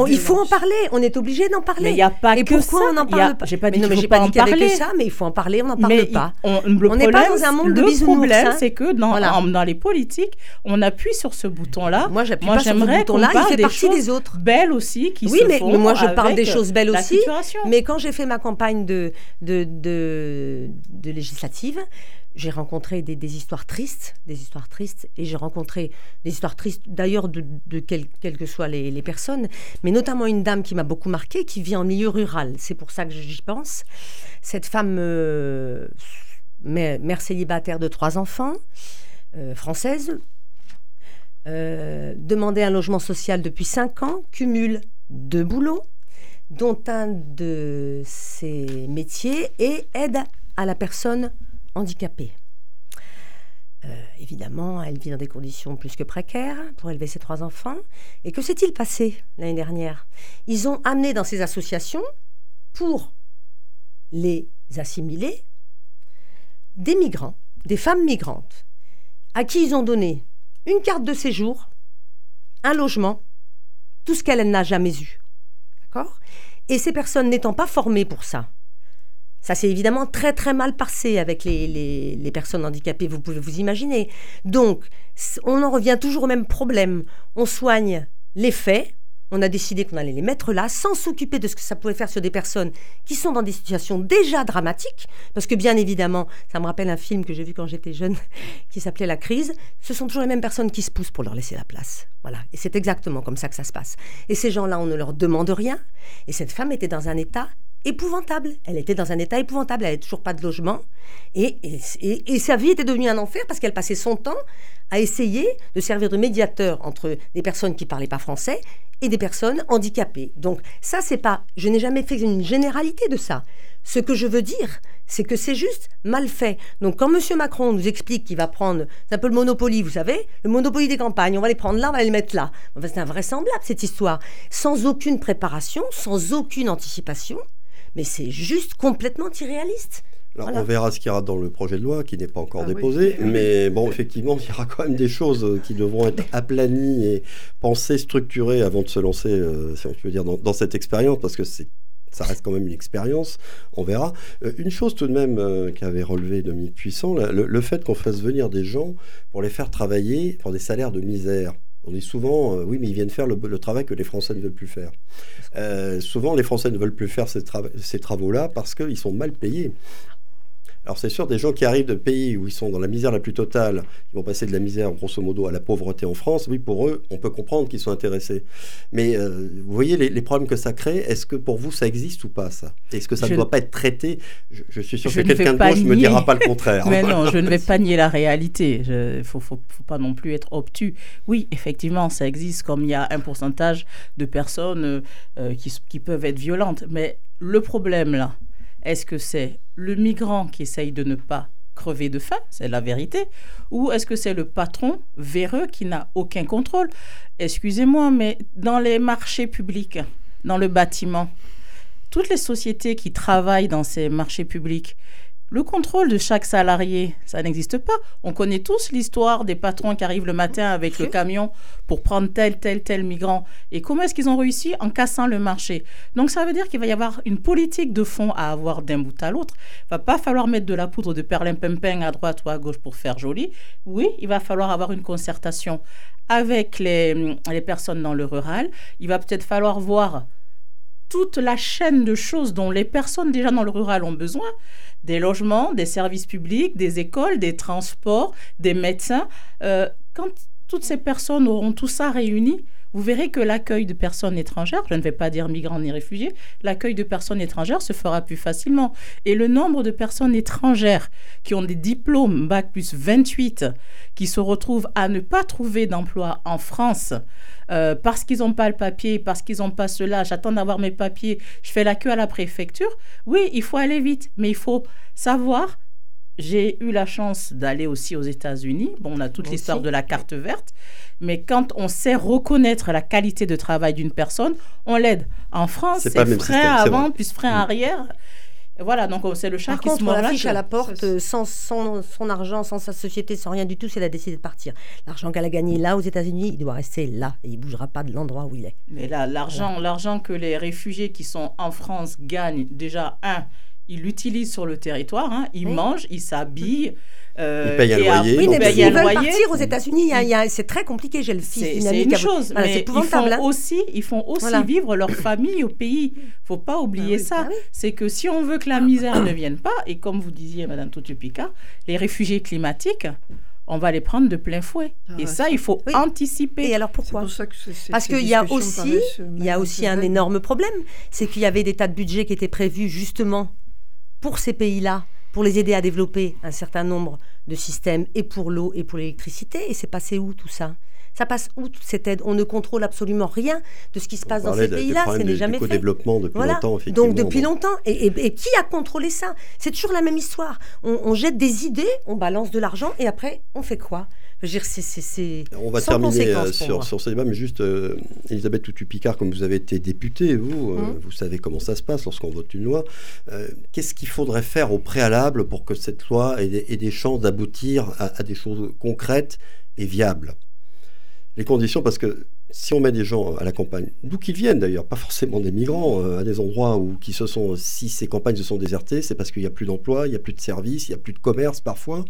il faut en parler. On est obligé d'en parler. Mais il n'y a pas que ça. Et pourquoi on n'en parle pas? Je n'ai pas dit qu'il n'y avait que ça, mais il faut en parler. On n'en parle pas. On n'est pas dans un monde de bisounours. Le problème, c'est que dans les politiques, on a appuie sur ce bouton-là. Moi, j'appuie pas sur ce bouton-là. Il fait partie des autres. Belles aussi, qui se font. Oui, mais moi, je parle des choses belles aussi. Mais quand j'ai fait ma campagne de législative, j'ai rencontré des histoires tristes, et j'ai rencontré des histoires tristes, d'ailleurs, de quelles que soient les personnes, mais notamment une dame qui m'a beaucoup marquée, qui vit en milieu rural. C'est pour ça que j'y pense. Cette femme, mère célibataire de 3 enfants, française, demandait un logement social depuis 5 ans, cumule 2 boulots, dont un de ses métiers est aide à la personne handicapée. Évidemment, elle vit dans des conditions plus que précaires pour élever ses 3 enfants. Et que s'est-il passé l'année dernière? Ils ont amené dans ces associations, pour les assimiler, des migrants, des femmes migrantes, à qui ils ont donné une carte de séjour, un logement, tout ce qu'elle n'a jamais eu. D'accord? Et ces personnes n'étant pas formées pour ça, ça s'est évidemment très très mal passé avec les personnes handicapées, vous pouvez vous imaginer. Donc, on en revient toujours au même problème. On soigne les faits, on a décidé qu'on allait les mettre là, sans s'occuper de ce que ça pouvait faire sur des personnes qui sont dans des situations déjà dramatiques, parce que bien évidemment, ça me rappelle un film que j'ai vu quand j'étais jeune, qui s'appelait La Crise, ce sont toujours les mêmes personnes qui se poussent pour leur laisser la place. Voilà, et c'est exactement comme ça que ça se passe. Et ces gens-là, on ne leur demande rien, et cette femme était dans un état épouvantable. Elle était dans un état épouvantable, elle n'avait toujours pas de logement, et sa vie était devenue un enfer, parce qu'elle passait son temps à essayer de servir de médiateur entre des personnes qui ne parlaient pas français et des personnes handicapées. Donc ça, c'est pas... Je n'ai jamais fait une généralité de ça. Ce que je veux dire, c'est que c'est juste mal fait. Donc quand M. Macron nous explique qu'il va prendre... C'est un peu le Monopoly, vous savez, le Monopoly des campagnes. On va les prendre là, on va les mettre là. Enfin, c'est invraisemblable, cette histoire. Sans aucune préparation, sans aucune anticipation. Mais c'est juste complètement irréaliste. Alors, voilà. On verra ce qu'il y aura dans le projet de loi qui n'est pas encore déposé, oui. Mais bon, effectivement, il y aura quand même des choses qui devront être aplanies et pensées, structurées avant de se lancer, si on peut dire, dans cette expérience, parce que ça reste quand même une expérience, on verra. Une chose tout de même qu'avait relevé Dominique Puissant, le fait qu'on fasse venir des gens pour les faire travailler pour des salaires de misère. On dit souvent, oui, mais ils viennent faire le travail que les Français ne veulent plus faire. Souvent, les Français ne veulent plus faire ces travaux-là parce qu'ils sont mal payés. Alors c'est sûr, des gens qui arrivent de pays où ils sont dans la misère la plus totale, ils vont passer de la misère, grosso modo, à la pauvreté en France, oui, pour eux, on peut comprendre qu'ils sont intéressés. Mais vous voyez les problèmes que ça crée, est-ce que pour vous, ça existe ou pas, ça? Est-ce que ça ne doit pas être traité? Je suis sûr que quelqu'un de gauche ne me dira pas le contraire. Mais non, je ne vais pas nier la réalité. Il ne faut pas non plus être obtus. Oui, effectivement, ça existe, comme il y a un pourcentage de personnes qui peuvent être violentes. Mais le problème, là, Est-ce que c'est le migrant qui essaye de ne pas crever de faim, c'est la vérité, ou est-ce que c'est le patron véreux qui n'a aucun contrôle? Excusez-moi, mais dans les marchés publics, dans le bâtiment, toutes les sociétés qui travaillent dans ces marchés publics, le contrôle de chaque salarié, ça n'existe pas. On connaît tous l'histoire des patrons qui arrivent le matin avec le camion pour prendre tel migrant. Et comment est-ce qu'ils ont réussi? En cassant le marché. Donc ça veut dire qu'il va y avoir une politique de fond à avoir d'un bout à l'autre. Il ne va pas falloir mettre de la poudre de perlimpinpin à droite ou à gauche pour faire joli. Oui, il va falloir avoir une concertation avec les personnes dans le rural. Il va peut-être falloir voir toute la chaîne de choses dont les personnes déjà dans le rural ont besoin, des logements, des services publics, des écoles, des transports, des médecins. Quand toutes ces personnes auront tout ça réuni, vous verrez que l'accueil de personnes étrangères, je ne vais pas dire migrants ni réfugiés, l'accueil de personnes étrangères se fera plus facilement. Et le nombre de personnes étrangères qui ont des diplômes Bac plus 28, qui se retrouvent à ne pas trouver d'emploi en France, parce qu'ils n'ont pas le papier, parce qu'ils n'ont pas cela, j'attends d'avoir mes papiers, je fais la queue à la préfecture. Oui, il faut aller vite, mais il faut savoir. J'ai eu la chance d'aller aussi aux États-Unis. Bon, on a toute l'histoire de la carte verte. Mais quand on sait reconnaître la qualité de travail d'une personne, on l'aide. En France, c'est frein avant, puis frein arrière. Et voilà, donc c'est le chat qui se mord la queue. Par contre, on l'affiche à la porte sans son argent, sans sa société, sans rien du tout, si elle a décidé de partir. L'argent qu'elle a gagné là, aux États-Unis, il doit rester là. Et il ne bougera pas de l'endroit où il est. Mais là, l'argent que les réfugiés qui sont en France gagnent, déjà, ils l'utilisent sur le territoire, ils mangent, ils s'habillent. Ils payent un loyer. Oui, mais s'ils veulent partir aux États-Unis, c'est très compliqué. J'ai le fils dynamique. C'est une chose, mais ils font aussi vivre leur famille au pays. Il ne faut pas oublier ça. Oui. C'est que si on veut que la misère ne vienne pas, et comme vous disiez, Madame Toutut-Picard, les réfugiés climatiques, on va les prendre de plein fouet. Et ça, il faut anticiper. Et alors pourquoi ? Parce qu'il y a aussi un énorme problème. C'est qu'il y avait des tas de budgets qui étaient prévus justement pour ces pays-là, pour les aider à développer un certain nombre de systèmes, et pour l'eau et pour l'électricité. Et c'est passé où tout ça ? Ça passe où toute cette aide ? On ne contrôle absolument rien de ce qui se passe dans ces pays-là. Ce n'est jamais fait. Développement depuis longtemps, effectivement. Donc depuis longtemps. Et qui a contrôlé ça ? C'est toujours la même histoire. On jette des idées, on balance de l'argent, et après, on fait quoi ? Je veux dire, c'est on va sans terminer sur ce débat, mais juste, Elisabeth Toutut-Picard, comme vous avez été députée, vous savez comment ça se passe lorsqu'on vote une loi. Qu'est-ce qu'il faudrait faire au préalable pour que cette loi ait des chances d'aboutir à des choses concrètes et viables ? Les conditions, parce que si on met des gens à la campagne, d'où qu'ils viennent d'ailleurs, pas forcément des migrants, à des endroits où si ces campagnes se sont désertées, c'est parce qu'il n'y a plus d'emploi, il n'y a plus de services, il n'y a plus de commerce parfois.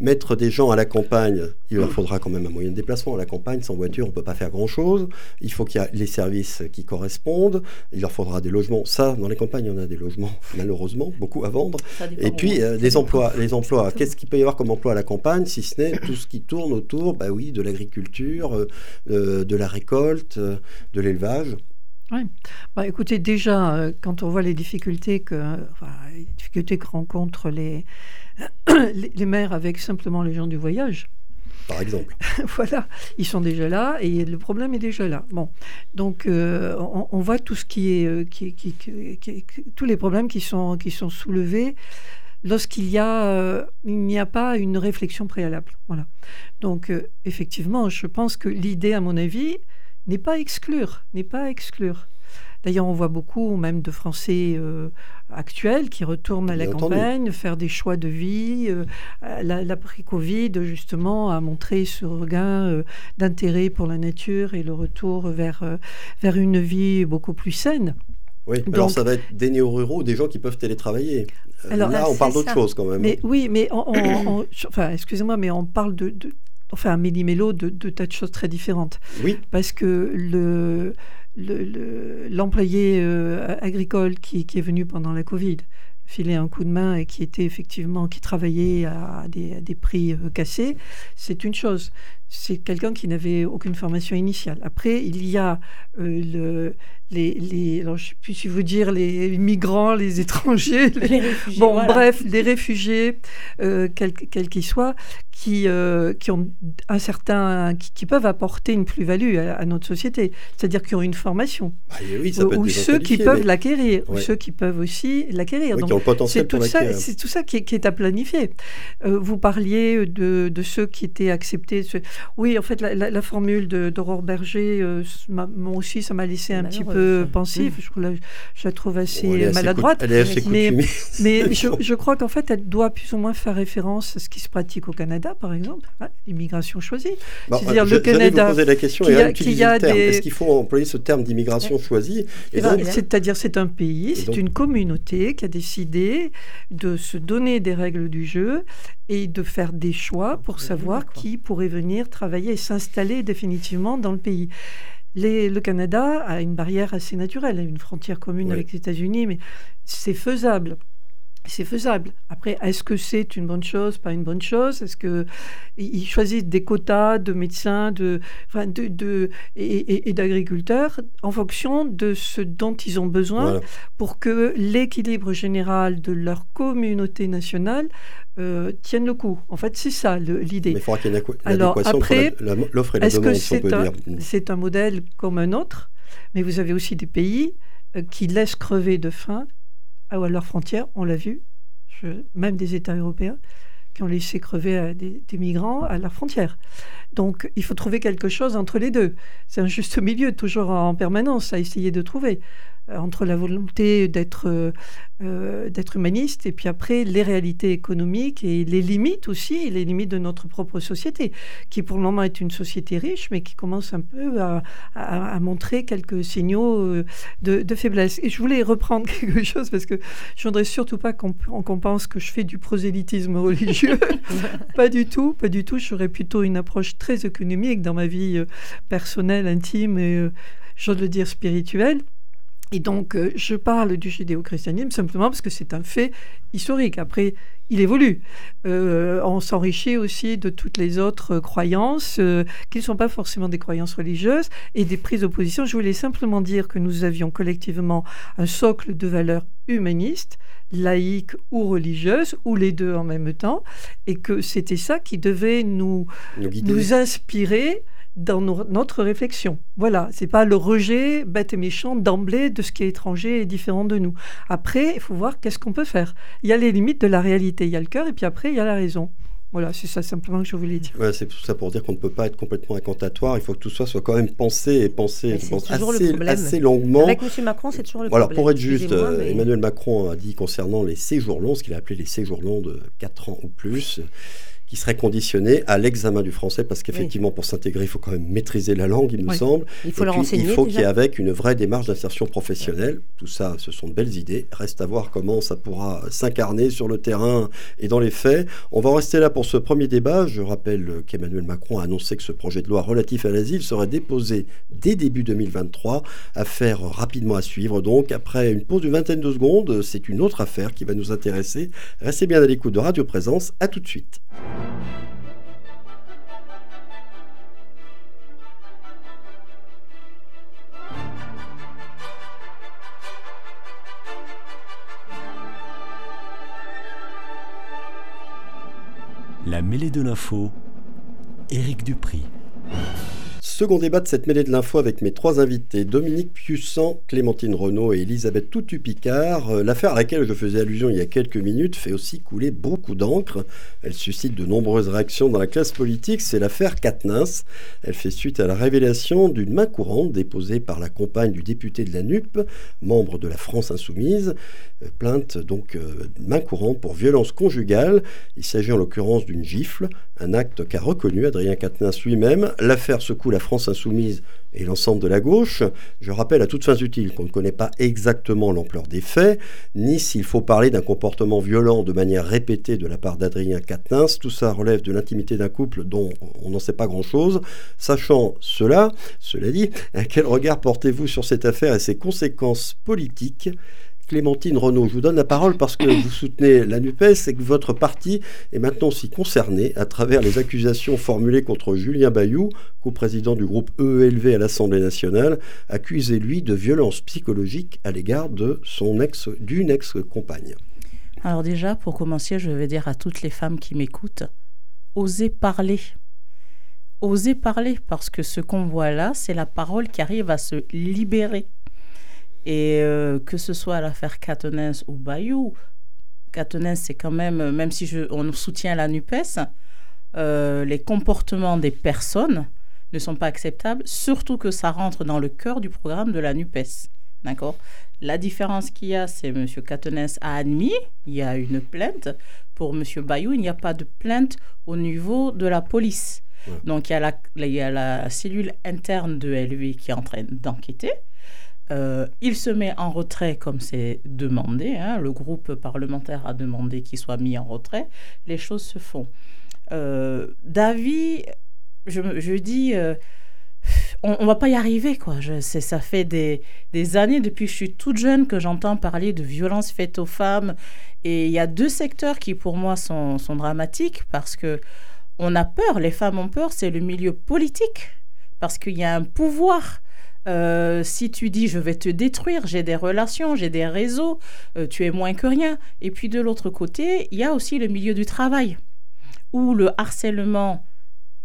Mettre des gens à la campagne, il leur faudra quand même un moyen de déplacement. À la campagne, sans voiture, on ne peut pas faire grand-chose. Il faut qu'il y ait les services qui correspondent. Il leur faudra des logements. Ça, dans les campagnes, on a des logements, malheureusement, beaucoup à vendre. Et puis, des emplois. Les emplois. Qu'est-ce qu'il peut y avoir comme emploi à la campagne, si ce n'est tout ce qui tourne autour de l'agriculture, de la récolte, de l'élevage ? Oui. Bah, écoutez, déjà, quand on voit les difficultés que rencontrent les maires avec simplement les gens du voyage, par exemple. Voilà, ils sont déjà là et le problème est déjà là. Bon, donc on voit tout ce qui est tous les problèmes qui sont soulevés lorsqu'il y a il n'y a pas une réflexion préalable. Voilà. Donc effectivement, je pense que l'idée, à mon avis, n'est pas à exclure. D'ailleurs, on voit beaucoup, même de Français actuels, qui retournent à la campagne, faire des choix de vie. L'après-Covid, justement, a montré ce regain d'intérêt pour la nature et le retour vers une vie beaucoup plus saine. Oui, donc, alors ça va être des néo-ruraux, des gens qui peuvent télétravailler. Alors, là, on parle d'autre chose quand même. Mais on parle un méli-mélo de tas de choses très différentes. Oui. Parce que l'employé agricole qui est venu pendant la Covid filer un coup de main et qui travaillait à des prix cassés, c'est une chose. C'est quelqu'un qui n'avait aucune formation initiale. Après, il y a alors je ne sais plus si vous dire les migrants, les étrangers, les réfugiés, bon, voilà. Bref, les réfugiés, quels qu'ils soient, qui ont un certain, qui peuvent apporter une plus-value à notre société, c'est-à-dire qui ont une formation, ou ceux qui peuvent l'acquérir, ou ceux qui peuvent aussi l'acquérir. Donc, c'est tout ça qui est à planifier. Vous parliez de ceux qui étaient acceptés. Oui, en fait, la formule d'Aurore Berger, moi aussi, ça m'a laissé un petit peu pensif. Je la trouve assez maladroite. Mais je crois qu'en fait, elle doit plus ou moins faire référence à ce qui se pratique au Canada, par exemple, l'immigration choisie. Bon, c'est-à-dire le Canada. Vous poser la question est-ce qu'il faut employer ce terme d'immigration choisie c'est-à-dire c'est un pays, c'est une communauté qui a décidé de se donner des règles du jeu et de faire des choix pour savoir qui pourrait venir travailler et s'installer définitivement dans le pays. Le Canada a une barrière assez naturelle, une frontière commune avec les États-Unis, mais c'est faisable. C'est faisable. Après, est-ce que c'est une bonne chose, pas une bonne chose ? Est-ce qu'ils choisissent des quotas de médecins et d'agriculteurs en fonction de ce dont ils ont besoin pour que l'équilibre général de leur communauté nationale tienne le coup. En fait, c'est ça l'idée. Mais il faudra qu'il y ait une adéquation entre l'offre et la demande, si on peut dire. C'est un modèle comme un autre, mais vous avez aussi des pays qui laissent crever de faim à leurs frontières, on l'a vu, même des États européens qui ont laissé crever des migrants à leurs frontières. Donc, il faut trouver quelque chose entre les deux. C'est un juste milieu, toujours en permanence, à essayer de trouver, entre la volonté d'être humaniste et puis après, les réalités économiques et les limites aussi, les limites de notre propre société, qui pour le moment est une société riche, mais qui commence un peu à montrer quelques signaux de faiblesse. Et je voulais reprendre quelque chose, parce que je ne voudrais surtout pas qu'on pense que je fais du prosélytisme religieux. Pas du tout, pas du tout. J'aurais plutôt une approche très économique dans ma vie personnelle, intime et, j'ose le dire, spirituelle. Et donc, je parle du judéo-christianisme simplement parce que c'est un fait historique. Après, il évolue. On s'enrichit aussi de toutes les autres croyances qui ne sont pas forcément des croyances religieuses et des prises de position. Je voulais simplement dire que nous avions collectivement un socle de valeurs humanistes, laïques ou religieuses, ou les deux en même temps, et que c'était ça qui devait nous inspirer dans notre réflexion. Voilà, c'est pas le rejet bête et méchant d'emblée de ce qui est étranger et différent de nous. Après, il faut voir qu'est-ce qu'on peut faire. Il y a les limites de la réalité, il y a le cœur et puis après il y a la raison. Voilà, c'est ça simplement que je voulais dire. Ouais, c'est tout ça pour dire qu'on ne peut pas être complètement incantatoire. Il faut que tout ça soit quand même pensé et pensé assez longuement. Avec M. Macron, c'est toujours le problème. Alors, pour être juste, Emmanuel Macron a dit concernant les séjours longs, ce qu'il a appelé les séjours longs de 4 ans ou plus, qui serait conditionné à l'examen du français, parce qu'effectivement, pour s'intégrer, il faut quand même maîtriser la langue, il me semble. Il faut le renseigner. Il faut qu'il y ait avec une vraie démarche d'insertion professionnelle. Ouais. Tout ça, ce sont de belles idées. Reste à voir comment ça pourra s'incarner sur le terrain et dans les faits. On va en rester là pour ce premier débat. Je rappelle qu'Emmanuel Macron a annoncé que ce projet de loi relatif à l'asile serait déposé dès début 2023. Affaire rapidement à suivre. Donc, après une pause d'une vingtaine de secondes, c'est une autre affaire qui va nous intéresser. Restez bien à l'écoute de Radio Présence. À tout de suite. La mêlée de l'info, Éric Dupri. Second débat de cette mêlée de l'info avec mes trois invités, Dominique Puissant, Clémentine Renaud et Elisabeth Toutut-Picard. L'affaire à laquelle je faisais allusion il y a quelques minutes fait aussi couler beaucoup d'encre. Elle suscite de nombreuses réactions dans la classe politique. C'est l'affaire Quatennens. Elle fait suite à la révélation d'une main courante déposée par la compagne du député de la NUP, membre de la France Insoumise. Plainte donc main courante pour violence conjugale. Il s'agit en l'occurrence d'une gifle, un acte qu'a reconnu Adrien Quatennens lui-même. L'affaire secoue la France Insoumise et l'ensemble de la gauche. Je rappelle à toutes fins utiles qu'on ne connaît pas exactement l'ampleur des faits, ni s'il faut parler d'un comportement violent de manière répétée de la part d'Adrien Quatennens. Tout ça relève de l'intimité d'un couple dont on n'en sait pas grand-chose. Sachant cela dit, quel regard portez-vous sur cette affaire et ses conséquences politiques ? Clémentine Renaud, je vous donne la parole parce que vous soutenez la NUPES et que votre parti est maintenant si concerné à travers les accusations formulées contre Julien Bayou, co-président du groupe EELV à l'Assemblée nationale, accusé lui de violence psychologique à l'égard de son ex, d'une ex-compagne. Alors déjà, pour commencer, je vais dire à toutes les femmes qui m'écoutent, osez parler. Osez parler, parce que ce qu'on voit là, c'est la parole qui arrive à se libérer. Et que ce soit l'affaire Quatennens ou Bayou, Quatennens, c'est quand même, même si on soutient la NUPES, les comportements des personnes ne sont pas acceptables, surtout que ça rentre dans le cœur du programme de la NUPES. D'accord ? La différence qu'il y a, c'est M. Quatennens a admis, il y a une plainte. Pour M. Bayou, il n'y a pas de plainte au niveau de la police. Ouais. Donc, il y a la cellule interne de LV qui est en train d'enquêter. Il se met en retrait comme c'est demandé. Hein. Le groupe parlementaire a demandé qu'il soit mis en retrait. Les choses se font. David, je dis... on ne va pas y arriver, quoi. Ça fait des années, depuis que je suis toute jeune, que j'entends parler de violences faites aux femmes. Et il y a deux secteurs qui, pour moi, sont dramatiques parce qu'on a peur, les femmes ont peur, c'est le milieu politique. Parce qu'il y a un pouvoir. Si tu dis « je vais te détruire, j'ai des relations, j'ai des réseaux, tu es moins que rien ». Et puis de l'autre côté, il y a aussi le milieu du travail où le harcèlement...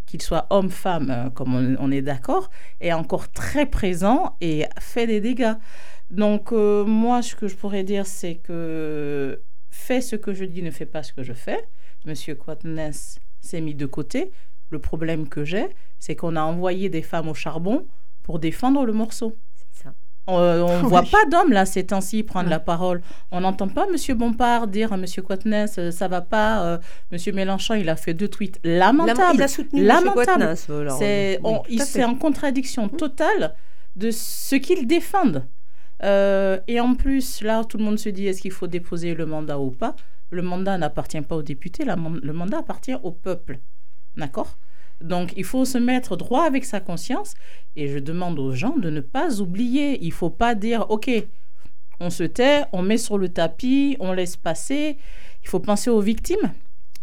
qu'il soit homme-femme, comme on est d'accord, est encore très présent et fait des dégâts. Donc, moi, ce que je pourrais dire, c'est que fais ce que je dis, ne fais pas ce que je fais. Monsieur Quatennens s'est mis de côté. Le problème que j'ai, c'est qu'on a envoyé des femmes au charbon pour défendre le morceau. C'est ça. On ne voit pas d'hommes, là, ces temps-ci, prendre la parole. On n'entend pas M. Bompard dire à M. Quatennens, ça ne va pas. M. Mélenchon, il a fait 2 tweets lamentables. Il a soutenu M. Quatennens. C'est en contradiction totale de ce qu'ils défendent. Et en plus, là, tout le monde se dit, est-ce qu'il faut déposer le mandat ou pas ? Le mandat n'appartient pas aux députés, le mandat appartient au peuple. D'accord ? Donc, il faut se mettre droit avec sa conscience. Et je demande aux gens de ne pas oublier. Il ne faut pas dire, OK, on se tait, on met sur le tapis, on laisse passer. Il faut penser aux victimes.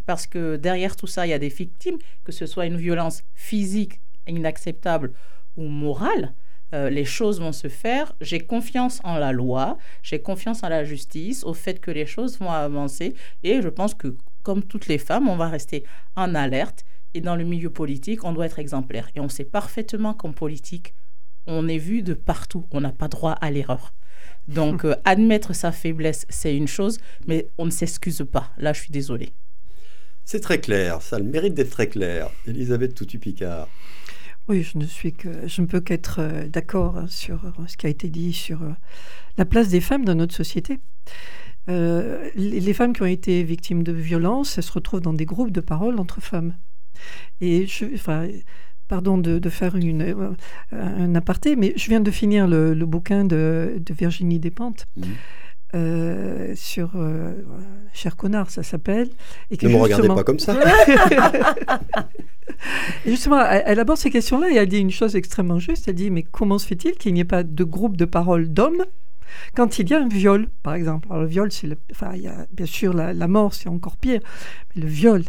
Parce que derrière tout ça, il y a des victimes. Que ce soit une violence physique inacceptable ou morale, les choses vont se faire. J'ai confiance en la loi. J'ai confiance en la justice, au fait que les choses vont avancer. Et je pense que, comme toutes les femmes, on va rester en alerte. Et dans le milieu politique, on doit être exemplaire. Et on sait parfaitement qu'en politique, on est vu de partout. On n'a pas droit à l'erreur. Donc, admettre sa faiblesse, c'est une chose, mais on ne s'excuse pas. Là, je suis désolée. C'est très clair. Ça a le mérite d'être très clair. Elisabeth Toutut-Picard. Oui, je ne peux qu'être d'accord sur ce qui a été dit sur la place des femmes dans notre société. Les femmes qui ont été victimes de violences, elles se retrouvent dans des groupes de parole entre femmes. Et pardon de faire un aparté, mais je viens de finir le bouquin de Virginie Despentes sur Cher connard, ça s'appelle. Et ne me regardez pas comme ça. Justement, elle aborde ces questions-là et elle dit une chose extrêmement juste. Elle dit, mais comment se fait-il qu'il n'y ait pas de groupe de parole d'hommes quand il y a un viol, par exemple? Alors, le viol, il y a bien sûr la mort, c'est encore pire, mais le viol...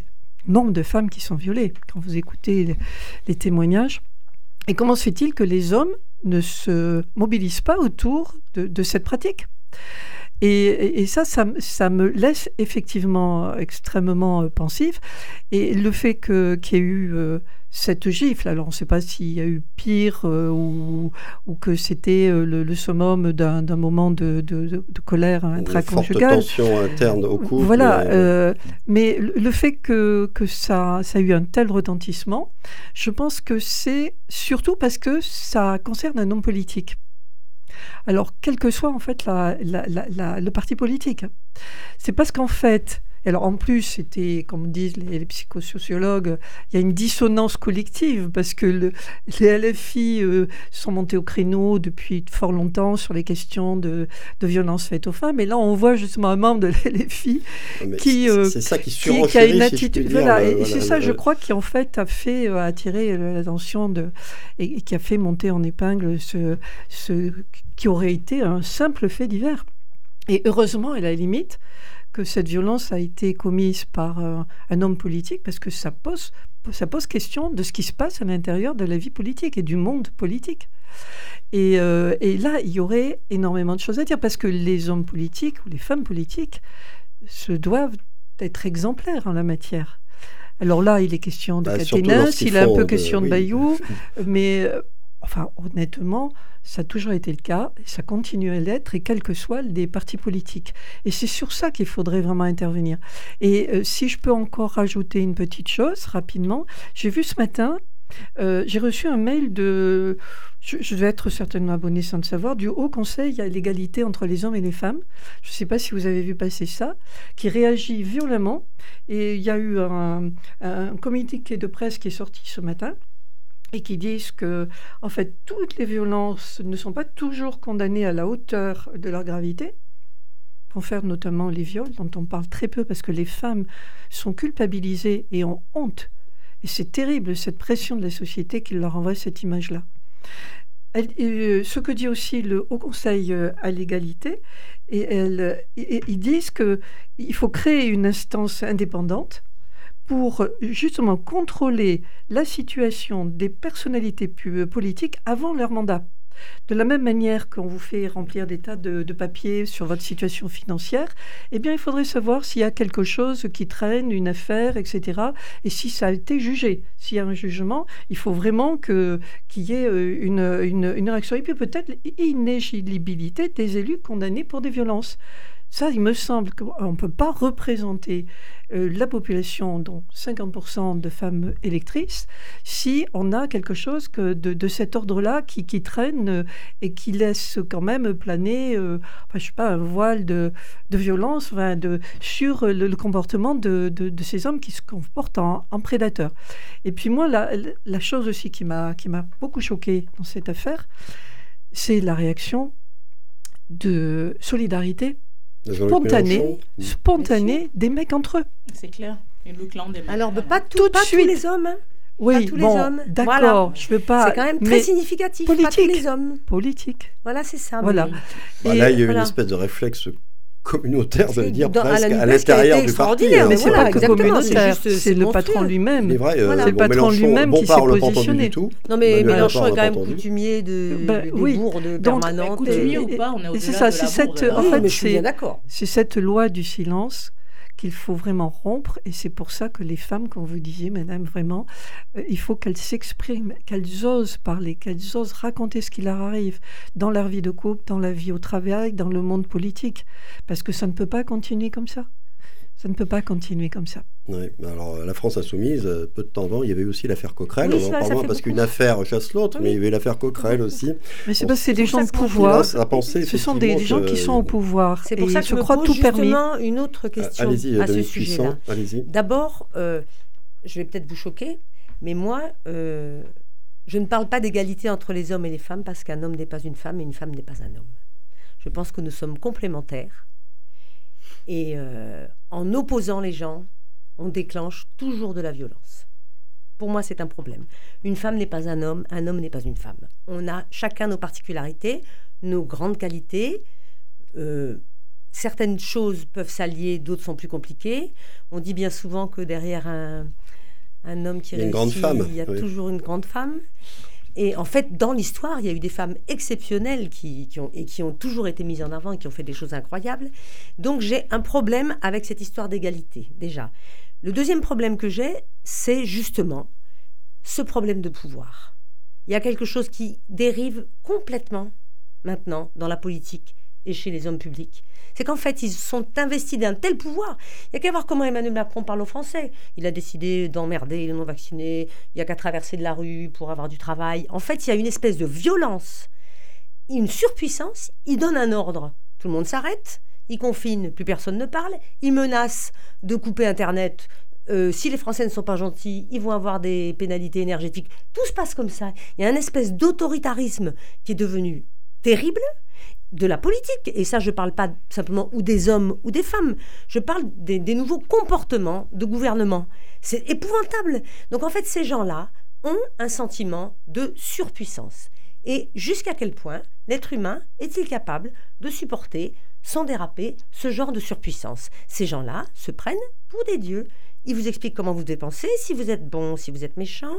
nombre de femmes qui sont violées, quand vous écoutez les témoignages. Et comment se fait-il que les hommes ne se mobilisent pas autour de cette pratique ? Et ça me laisse effectivement extrêmement pensif. Et le fait qu'il y ait eu cette gifle, alors on ne sait pas s'il y a eu pire ou que c'était le summum d'un moment de colère intraconjugale. Une forte tension interne au couple. Voilà, mais le fait que ça a eu un tel retentissement, je pense que c'est surtout parce que ça concerne un homme politique. Alors, quel que soit en fait le parti politique, c'est parce qu'en fait, alors en plus, c'était, comme disent les psychosociologues, il y a une dissonance collective parce que les LFI sont montés au créneau depuis fort longtemps sur les questions de violences faites aux femmes. Et là, on voit justement un membre de l'LFI qui a une attitude. Je crois, qui en fait a fait attirer l'attention et qui a fait monter en épingle ce qui aurait été un simple fait divers. Et heureusement, à la limite, que cette violence a été commise par un homme politique, parce que ça pose question de ce qui se passe à l'intérieur de la vie politique et du monde politique. Et là, il y aurait énormément de choses à dire, parce que les hommes politiques ou les femmes politiques se doivent être exemplaires en la matière. Alors là, il est question de Quatennens, il est un peu question de Bayou, mais enfin, honnêtement, ça a toujours été le cas, ça continue à l'être, et quels que soient les partis politiques. Et c'est sur ça qu'il faudrait vraiment intervenir. Et si je peux encore rajouter une petite chose, rapidement, j'ai vu ce matin, j'ai reçu un mail de... Je vais être certainement abonnée sans le savoir, du Haut Conseil à l'égalité entre les hommes et les femmes. Je ne sais pas si vous avez vu passer ça, qui réagit violemment. Et il y a eu un communiqué de presse qui est sorti ce matin et qui disent que, en fait, toutes les violences ne sont pas toujours condamnées à la hauteur de leur gravité. Pour faire notamment les viols, dont on parle très peu parce que les femmes sont culpabilisées et ont honte. Et c'est terrible, cette pression de la société qui leur envoie cette image-là. Ce que dit aussi le Haut Conseil à l'égalité, et ils disent qu'il faut créer une instance indépendante pour justement contrôler la situation des personnalités politiques avant leur mandat. De la même manière qu'on vous fait remplir des tas de papiers sur votre situation financière, eh bien, il faudrait savoir s'il y a quelque chose qui traîne, une affaire, etc. Et si ça a été jugé. S'il y a un jugement, il faut vraiment qu'il y ait une réaction. Et puis peut-être l'inéligibilité des élus condamnés pour des violences. Ça, il me semble qu'on ne peut pas représenter la population, dont 50% de femmes électrices, si on a quelque chose de cet ordre-là qui traîne et qui laisse quand même planer, enfin, je sais pas, un voile de violence enfin, sur le comportement de ces hommes qui se comportent en prédateurs. Et puis moi, la chose aussi qui m'a beaucoup choquée dans cette affaire, c'est la réaction de solidarité spontanée des mecs entre eux. C'est clair. Et le clan des mecs. Alors, pas tous les hommes. Hein. Oui, pas tous les hommes. D'accord. Voilà. Je veux pas. C'est quand même très significatif. Politique. Pas tous les hommes. Politique. Voilà, c'est ça. Voilà. Bah, là, il y a eu une espèce de réflexe communautaire, de dire presque à l'intérieur du parti. Mais c'est pas que communautaire, c'est le patron lui-même. C'est vrai, c'est le patron lui-même qui s'est positionné. Non mais Mélenchon est quand même coutumier des bourdes permanentes. Coutumier ou pas, on est au-delà de la bourde. Je suis bien d'accord. C'est cette loi du silence qu'il faut vraiment rompre, et c'est pour ça que les femmes, comme vous disiez, madame, vraiment, il faut qu'elles s'expriment, qu'elles osent parler, qu'elles osent raconter ce qui leur arrive dans leur vie de couple, dans la vie au travail, dans le monde politique, parce que ça ne peut pas continuer comme ça. Ça ne peut pas continuer comme ça. Oui, alors la France Insoumise, peu de temps avant, il y avait aussi l'affaire Coquerel. Oui, on en parle moins parce qu'une affaire chasse l'autre, mais il y avait l'affaire Coquerel aussi. Mais c'est parce que c'est des gens au pouvoir. Ce sont des gens qui sont au pouvoir. C'est pour ça que je crois tout permis. Une autre question à ce sujet-là. Allez-y. D'abord, je vais peut-être vous choquer, mais moi, je ne parle pas d'égalité entre les hommes et les femmes parce qu'un homme n'est pas une femme et une femme n'est pas un homme. Je pense que nous sommes complémentaires. Et en opposant les gens, on déclenche toujours de la violence. Pour moi, c'est un problème. Une femme n'est pas un homme n'est pas une femme. On a chacun nos particularités, nos grandes qualités. Certaines choses peuvent s'allier, d'autres sont plus compliquées. On dit bien souvent que derrière un homme qui réussit, il y a toujours une grande femme. Et en fait, dans l'histoire, il y a eu des femmes exceptionnelles qui ont toujours été mises en avant et qui ont fait des choses incroyables. Donc, j'ai un problème avec cette histoire d'égalité, déjà. Le deuxième problème que j'ai, c'est justement ce problème de pouvoir. Il y a quelque chose qui dérive complètement, maintenant, dans la politique et chez les hommes publics. C'est qu'en fait, ils sont investis d'un tel pouvoir. Il n'y a qu'à voir comment Emmanuel Macron parle aux Français. Il a décidé d'emmerder les non-vaccinés. Il n'y a qu'à traverser de la rue pour avoir du travail. En fait, il y a une espèce de violence, une surpuissance. Il donne un ordre. Tout le monde s'arrête. Il confine. Plus personne ne parle. Il menace de couper Internet. Si les Français ne sont pas gentils, ils vont avoir des pénalités énergétiques. Tout se passe comme ça. Il y a une espèce d'autoritarisme qui est devenu terrible. De la politique, et ça je ne parle pas simplement ou des hommes ou des femmes, je parle des nouveaux comportements de gouvernement. C'est épouvantable. Donc en fait ces gens-là ont un sentiment de surpuissance. Et jusqu'à quel point l'être humain est-il capable de supporter sans déraper ce genre de surpuissance. Ces gens-là se prennent pour des dieux. Ils vous expliquent comment vous devez penser, si vous êtes bon, si vous êtes méchant.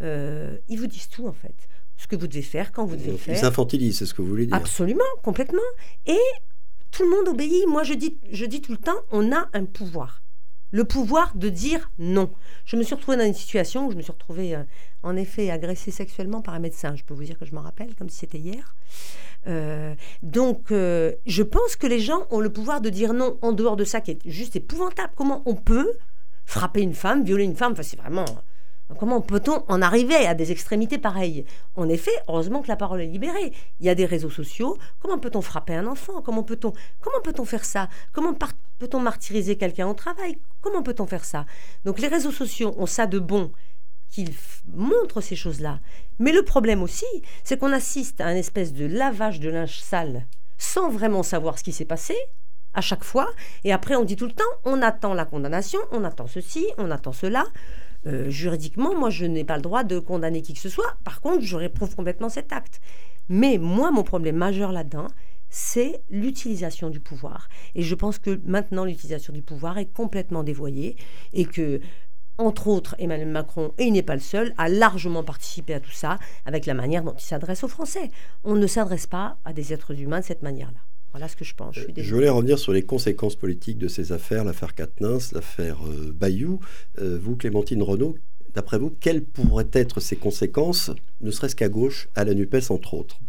Ils vous disent tout, en fait. Ce que vous devez faire, quand vous devez le faire. Ils infantilisent, c'est ce que vous voulez dire. Absolument, complètement. Et tout le monde obéit. Moi, je dis tout le temps, on a un pouvoir. Le pouvoir de dire non. Je me suis retrouvée dans une situation où je me suis retrouvée, en effet, agressée sexuellement par un médecin. Je peux vous dire que je m'en rappelle, comme si c'était hier. Donc, je pense que les gens ont le pouvoir de dire non en dehors de ça, qui est juste épouvantable. Comment on peut frapper une femme, violer une femme? Enfin, c'est vraiment... Comment peut-on en arriver à des extrémités pareilles? En effet, heureusement que la parole est libérée. Il y a des réseaux sociaux. Comment peut-on frapper un enfant? Comment peut-on faire ça? Comment peut-on martyriser quelqu'un au travail? Comment peut-on faire ça? Donc les réseaux sociaux ont ça de bon, qu'ils montrent ces choses-là. Mais le problème aussi, c'est qu'on assiste à une espèce de lavage de linge sale sans vraiment savoir ce qui s'est passé à chaque fois. Et après, on dit tout le temps, on attend la condamnation, on attend ceci, on attend cela... Juridiquement, moi, je n'ai pas le droit de condamner qui que ce soit. Par contre, je réprouve complètement cet acte. Mais moi, mon problème majeur là-dedans, c'est l'utilisation du pouvoir. Et je pense que maintenant, l'utilisation du pouvoir est complètement dévoyée et que, entre autres, Emmanuel Macron, et il n'est pas le seul, a largement participé à tout ça avec la manière dont il s'adresse aux Français. On ne s'adresse pas à des êtres humains de cette manière-là. Voilà ce que je pense. Je voulais revenir sur les conséquences politiques de ces affaires, l'affaire Quatennens, l'affaire Bayou. Vous, Clémentine Renaud, d'après vous, quelles pourraient être ces conséquences, ne serait-ce qu'à gauche, à la NUPES entre autres?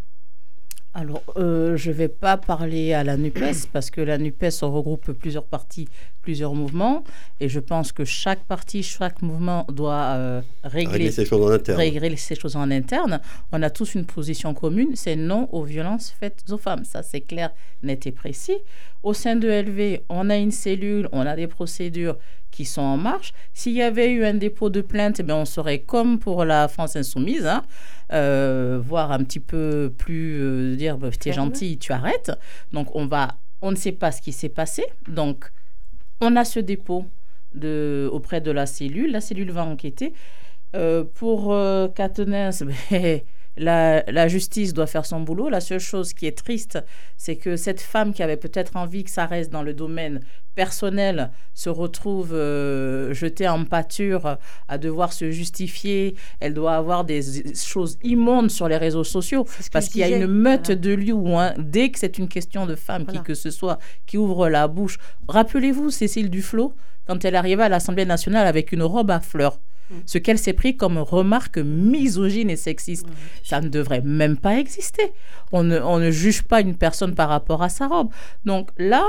Alors, je ne vais pas parler à la NUPES parce que la NUPES regroupe plusieurs partis, plusieurs mouvements. Et je pense que chaque parti, chaque mouvement doit régler ces choses en interne. On a tous une position commune, c'est non aux violences faites aux femmes. Ça, c'est clair, net et précis. Au sein de LV, on a une cellule, on a des procédures qui sont en marche. S'il y avait eu un dépôt de plainte, eh bien, on serait comme pour la France Insoumise, hein, voire un petit peu plus dire bah, t'es gentil, tu arrêtes. Donc on ne sait pas ce qui s'est passé. Donc on a ce dépôt auprès de la cellule. La cellule va enquêter. Pour Quatennens, la justice doit faire son boulot. La seule chose qui est triste, c'est que cette femme qui avait peut-être envie que ça reste dans le domaine personnel se retrouve jetée en pâture à devoir se justifier. Elle doit avoir des choses immondes sur les réseaux sociaux parce qu'il y a une meute de loups. Hein. Dès que c'est une question de femme qui que ce soit qui ouvre la bouche. Rappelez-vous Cécile Duflot quand elle arrivait à l'Assemblée nationale avec une robe à fleurs. Ce qu'elle s'est pris comme remarque misogyne et sexiste. Ça ne devrait même pas exister. On ne juge pas une personne par rapport à sa robe. Donc là,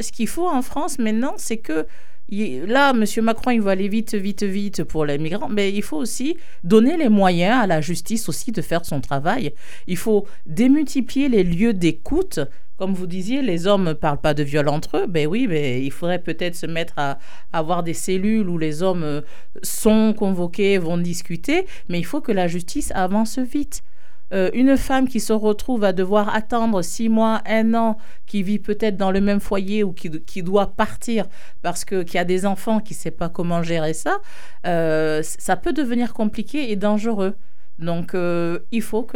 ce qu'il faut en France maintenant, c'est que là, M. Macron, il va aller vite pour les migrants, mais il faut aussi donner les moyens à la justice aussi de faire son travail. Il faut démultiplier les lieux d'écoute. Comme vous disiez, les hommes ne parlent pas de viol entre eux. Ben oui, mais il faudrait peut-être se mettre à avoir des cellules où les hommes sont convoqués, vont discuter. Mais il faut que la justice avance vite. Une femme qui se retrouve à devoir attendre 6 mois, 1 an, qui vit peut-être dans le même foyer ou qui doit partir parce qu'il y a des enfants qui ne sait pas comment gérer ça, ça peut devenir compliqué et dangereux. Donc, il faut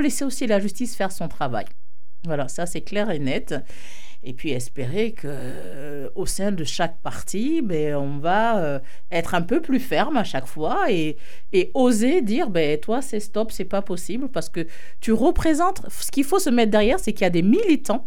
laisser aussi la justice faire son travail. Voilà, ça c'est clair et net. Et puis espérer qu'au sein de chaque parti, ben, on va être un peu plus ferme à chaque fois et oser dire ben, toi c'est stop, c'est pas possible parce que tu représentes. Ce qu'il faut se mettre derrière, c'est qu'il y a des militants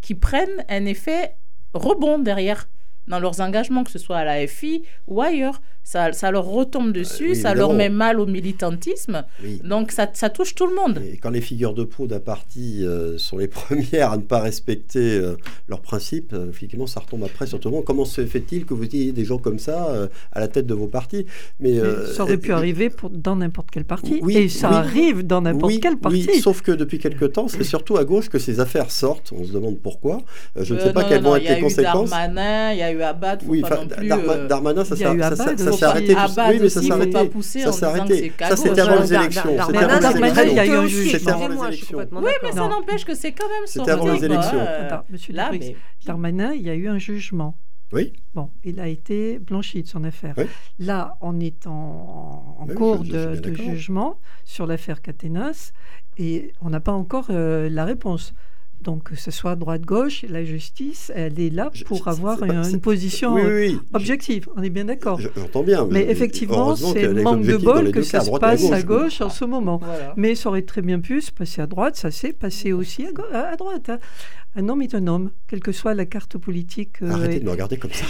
qui prennent un effet rebond derrière dans leurs engagements, que ce soit à la FI ou ailleurs. Ça leur retombe dessus, oui, ça leur met mal au militantisme. Oui. Donc, ça touche tout le monde. Et quand les figures de proue d'un parti sont les premières à ne pas respecter leurs principes, effectivement, ça retombe après sur tout le monde. Comment se fait-il que vous ayez des gens comme ça à la tête de vos partis? Mais ça aurait pu arriver dans n'importe quel parti. Oui, et ça arrive dans n'importe quel parti. Oui, sauf que depuis quelque temps, c'est surtout à gauche que ces affaires sortent. On se demande pourquoi. Je ne sais pas quelles vont être les conséquences. Il y a eu Darmanin, il y a eu Abad. Oui, pas non plus, Darmanin, ça sert. Ça s'est arrêté. Oui, mais ça s'est arrêté. Ça, c'était avant les élections. C'était avant les élections. Oui, mais ça n'empêche que c'est quand même sorti. C'était avant les élections. Attends, monsieur Dupri, Darmanin, il y a eu un jugement. Oui. Bon, il a été blanchi de son affaire. Oui. Là, on est en cours de jugement sur l'affaire Quatennens et on n'a pas encore la réponse. Donc, que ce soit droite-gauche, la justice, elle est là pour avoir une position objective. On est bien d'accord. J'entends bien. Mais effectivement, c'est manque de bol que ça se passe à gauche en ce moment. Voilà. Mais ça aurait très bien pu se passer à droite. Ça s'est passé aussi à droite. Hein. Un homme est un homme, quelle que soit la carte politique. Arrêtez de me regarder comme ça.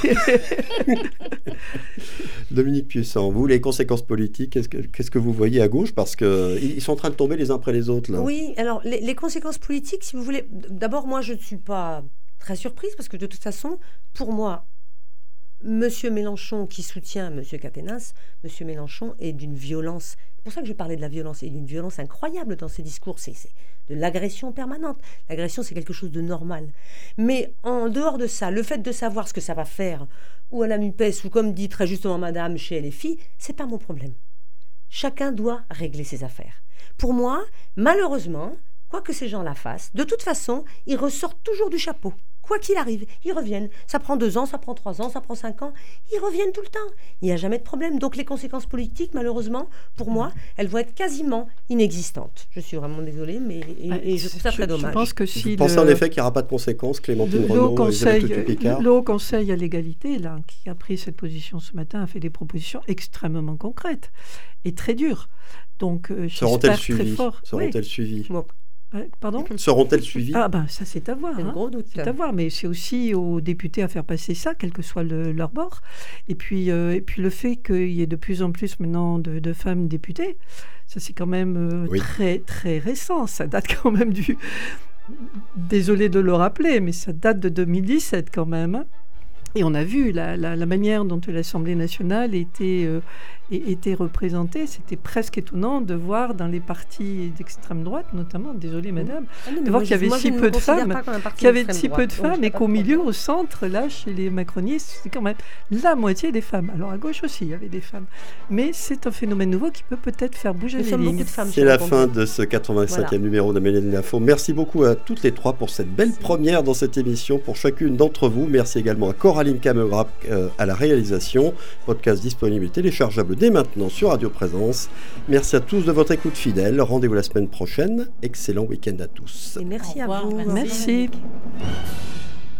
Dominique Puissant, vous, les conséquences politiques, qu'est-ce que vous voyez à gauche? Parce qu'ils sont en train de tomber les uns après les autres. Là. Oui, alors les conséquences politiques, si vous voulez... D'abord, moi, je ne suis pas très surprise, parce que de toute façon, pour moi, M. Mélenchon qui soutient M. Quatennens, M. Mélenchon est d'une violence... C'est pour ça que je parlais de la violence, et d'une violence incroyable dans ses discours. C'est de l'agression permanente. L'agression, c'est quelque chose de normal. Mais en dehors de ça, le fait de savoir ce que ça va faire, ou à la NUPES, ou comme dit très justement Madame chez LFI, c'est pas mon problème. Chacun doit régler ses affaires. Pour moi, malheureusement... Quoi que ces gens la fassent, de toute façon, ils ressortent toujours du chapeau. Quoi qu'il arrive, ils reviennent. Ça prend 2 ans, ça prend 3 ans, ça prend 5 ans. Ils reviennent tout le temps. Il n'y a jamais de problème. Donc les conséquences politiques, malheureusement, pour moi, elles vont être quasiment inexistantes. Je suis vraiment désolée, mais je trouve ça très dommage. Je pense que si pensez en effet qu'il n'y aura pas de conséquences, Clémentine Renaud, Elisabeth Toutut-Picard. Le Haut Conseil à l'égalité, là, qui a pris cette position ce matin, a fait des propositions extrêmement concrètes et très dures. Donc j'espère très fort. Seront-elles suivies ? Pardon ? Seront-elles suivies ? Ah ben ça c'est à voir. C'est un gros doute. C'est à voir, mais c'est aussi aux députés à faire passer ça, quel que soit leur bord. Et puis le fait qu'il y ait de plus en plus maintenant de femmes députées, ça c'est quand même très très récent. Ça date quand même du... Désolée de le rappeler, mais ça date de 2017 quand même. Et on a vu la manière dont l'Assemblée nationale était représentée. C'était presque étonnant de voir dans les partis d'extrême droite, notamment, désolée madame, de voir qu'il y avait si peu de femmes, et qu'au milieu, au centre, là, chez les macronistes, c'est quand même la moitié des femmes. Alors à gauche aussi, il y avait des femmes. Mais c'est un phénomène nouveau qui peut peut-être faire bouger les lignes. C'est la fin de ce 85e numéro de La Mêlée de l'Info. Merci beaucoup à toutes les trois pour cette belle première dans cette émission, pour chacune d'entre vous. Merci également à Coraline Camebrac à la réalisation. Podcast disponible et téléchargeable dès maintenant sur Radio Présence. Merci à tous de votre écoute fidèle. Rendez-vous la semaine prochaine. Excellent week-end à tous. Et merci à vous. Merci.